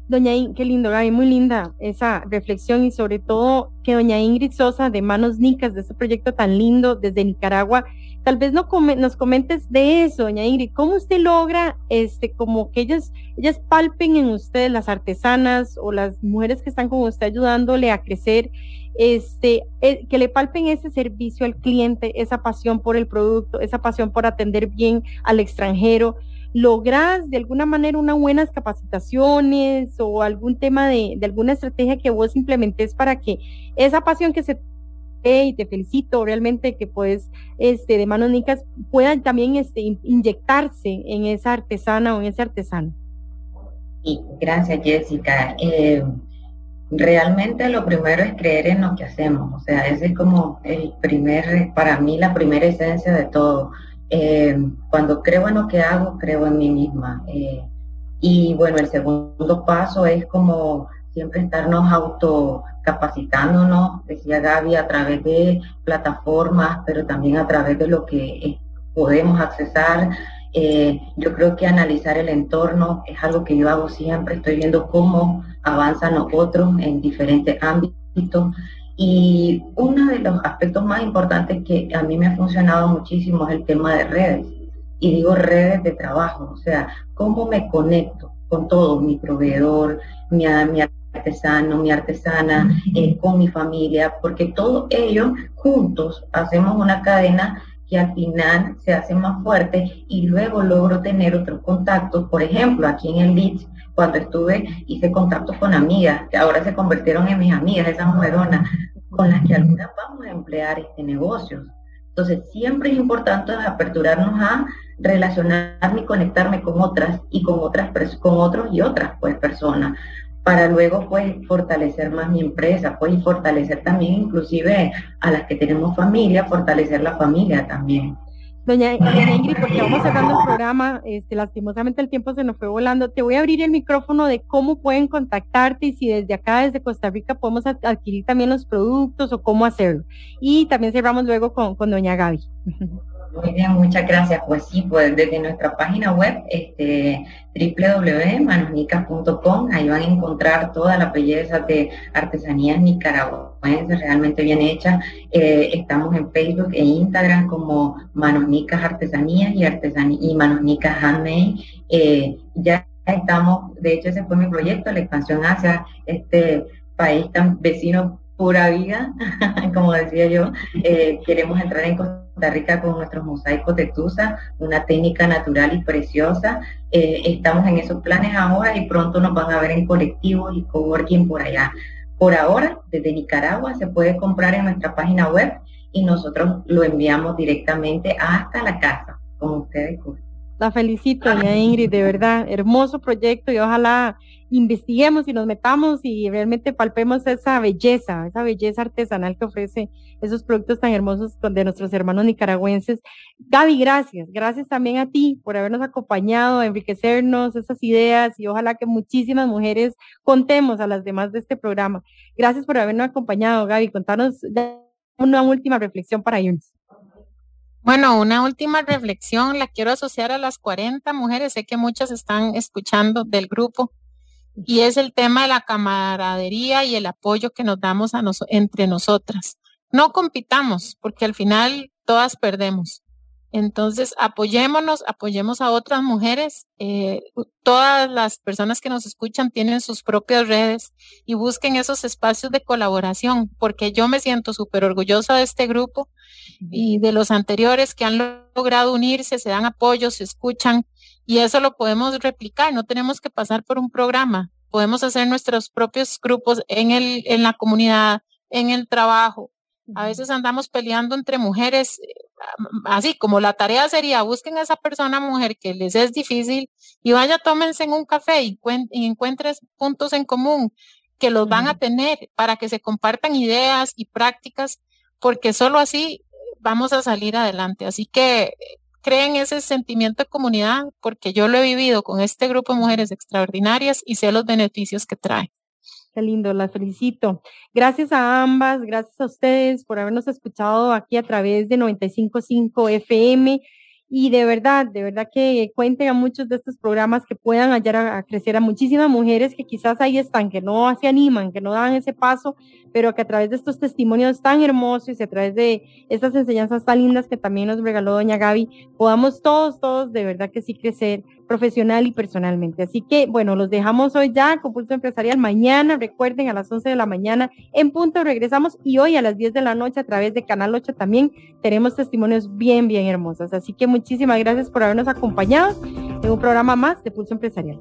Doña In- qué lindo, Gaby, muy linda esa reflexión y sobre todo que doña Ingrid Soza de Manos Nicas, de este proyecto tan lindo desde Nicaragua, tal vez no come- nos comentes de eso, doña Ingrid, ¿cómo usted logra este, como que ellas, ellas palpen en ustedes, las artesanas o las mujeres que están con usted ayudándole a crecer, este, eh, que le palpen ese servicio al cliente, esa pasión por el producto, esa pasión por atender bien al extranjero? ¿Lográs de alguna manera unas buenas capacitaciones o algún tema de, de alguna estrategia que vos implementes para que esa pasión que se te, y te felicito realmente que puedes este, de Manos Nicas puedan también este, inyectarse en esa artesana o en ese artesano? Sí, gracias Jessica. Eh, realmente lo primero es creer en lo que hacemos, o sea, ese es como el primer, para mí la primera esencia de todo. Eh, cuando creo en lo que hago, creo en mí misma. Eh, y bueno, el segundo paso es como siempre estarnos autocapacitándonos, decía Gaby, a través de plataformas, pero también a través de lo que eh, podemos accesar. Eh, yo creo que analizar el entorno es algo que yo hago siempre, estoy viendo cómo avanzan los otros en diferentes ámbitos. Y uno de los aspectos más importantes que a mí me ha funcionado muchísimo es el tema de redes. Y digo redes de trabajo, o sea, cómo me conecto con todo, mi proveedor, mi, mi artesano, mi artesana, eh, con mi familia, porque todos ellos juntos hacemos una cadena que al final se hace más fuerte y luego logro tener otros contactos. Por ejemplo, aquí en el L I T S, cuando estuve, hice contactos con amigas, que ahora se convirtieron en mis amigas, esas mujeronas, con las que algunas vamos a emplear este negocio. Entonces, siempre es importante aperturarnos a relacionarme y conectarme con otras y con otras con otros y otras pues personas, para luego pues fortalecer más mi empresa, pues y fortalecer también inclusive a las que tenemos familia, fortalecer la familia también. Doña Ingrid, porque vamos cerrando el programa, este, lastimosamente el tiempo se nos fue volando, te voy a abrir el micrófono de cómo pueden contactarte y si desde acá, desde Costa Rica, podemos adquirir también los productos o cómo hacerlo. Y también cerramos luego con, con doña Gaby. Muy bien, muchas gracias. Pues sí, pues desde nuestra página web, este, doble u doble u doble u punto manos nicas punto com, ahí van a encontrar toda la belleza de artesanías nicaragüenses realmente bien hechas. Eh, estamos en Facebook e Instagram como Manos Nicas Artesanías y, Artesan- y Manos Nicas Handmade. Eh, ya estamos, de hecho ese fue mi proyecto, la expansión hacia este país tan vecino, pura vida, como decía yo. Eh, queremos entrar en Costa Rica con nuestros mosaicos de tusa, una técnica natural y preciosa. Eh, estamos en esos planes ahora y pronto nos van a ver en colectivos y coworking por allá. Por ahora, desde Nicaragua se puede comprar en nuestra página web y nosotros lo enviamos directamente hasta la casa, como ustedes gusten. La felicito, doña Ingrid, de verdad, hermoso proyecto, y ojalá investiguemos y nos metamos y realmente palpemos esa belleza, esa belleza artesanal que ofrece esos productos tan hermosos de nuestros hermanos nicaragüenses. Gaby, gracias, gracias también a ti por habernos acompañado, a enriquecernos esas ideas, y ojalá que muchísimas mujeres contemos a las demás de este programa. Gracias por habernos acompañado, Gaby. Contanos una última reflexión para irnos. Bueno, una última reflexión, la quiero asociar a las cuarenta mujeres, sé que muchas están escuchando del grupo, y es el tema de la camaradería y el apoyo que nos damos a nos, entre nosotras. No compitamos, porque al final todas perdemos. Entonces, apoyémonos, apoyemos a otras mujeres. Eh, todas las personas que nos escuchan tienen sus propias redes y busquen esos espacios de colaboración, porque yo me siento súper orgullosa de este grupo y de los anteriores que han logrado unirse, se dan apoyo, se escuchan, y eso lo podemos replicar. No tenemos que pasar por un programa, podemos hacer nuestros propios grupos en el, en la comunidad, en el trabajo. A veces andamos peleando entre mujeres, así como la tarea sería busquen a esa persona mujer que les es difícil y vaya, tómense en un café y, cuen- y encuentren puntos en común que los van a tener para que se compartan ideas y prácticas, porque solo así vamos a salir adelante. Así que creen ese sentimiento de comunidad, porque yo lo he vivido con este grupo de mujeres extraordinarias y sé los beneficios que trae. Qué lindo, las felicito. Gracias a ambas, gracias a ustedes por habernos escuchado aquí a través de noventa y cinco punto cinco F M, y de verdad, de verdad que cuenten a muchos de estos programas que puedan hallar a, a crecer a muchísimas mujeres que quizás ahí están, que no se animan, que no dan ese paso, pero que a través de estos testimonios tan hermosos y a través de estas enseñanzas tan lindas que también nos regaló doña Gaby, podamos todos, todos de verdad que sí crecer profesional y personalmente. Así que, bueno, los dejamos hoy ya con Pulso Empresarial. Mañana, recuerden, a las once de la mañana en punto regresamos, y hoy a las diez de la noche a través de Canal ocho también tenemos testimonios bien, bien hermosos. Así que muchísimas gracias por habernos acompañado en un programa más de Pulso Empresarial.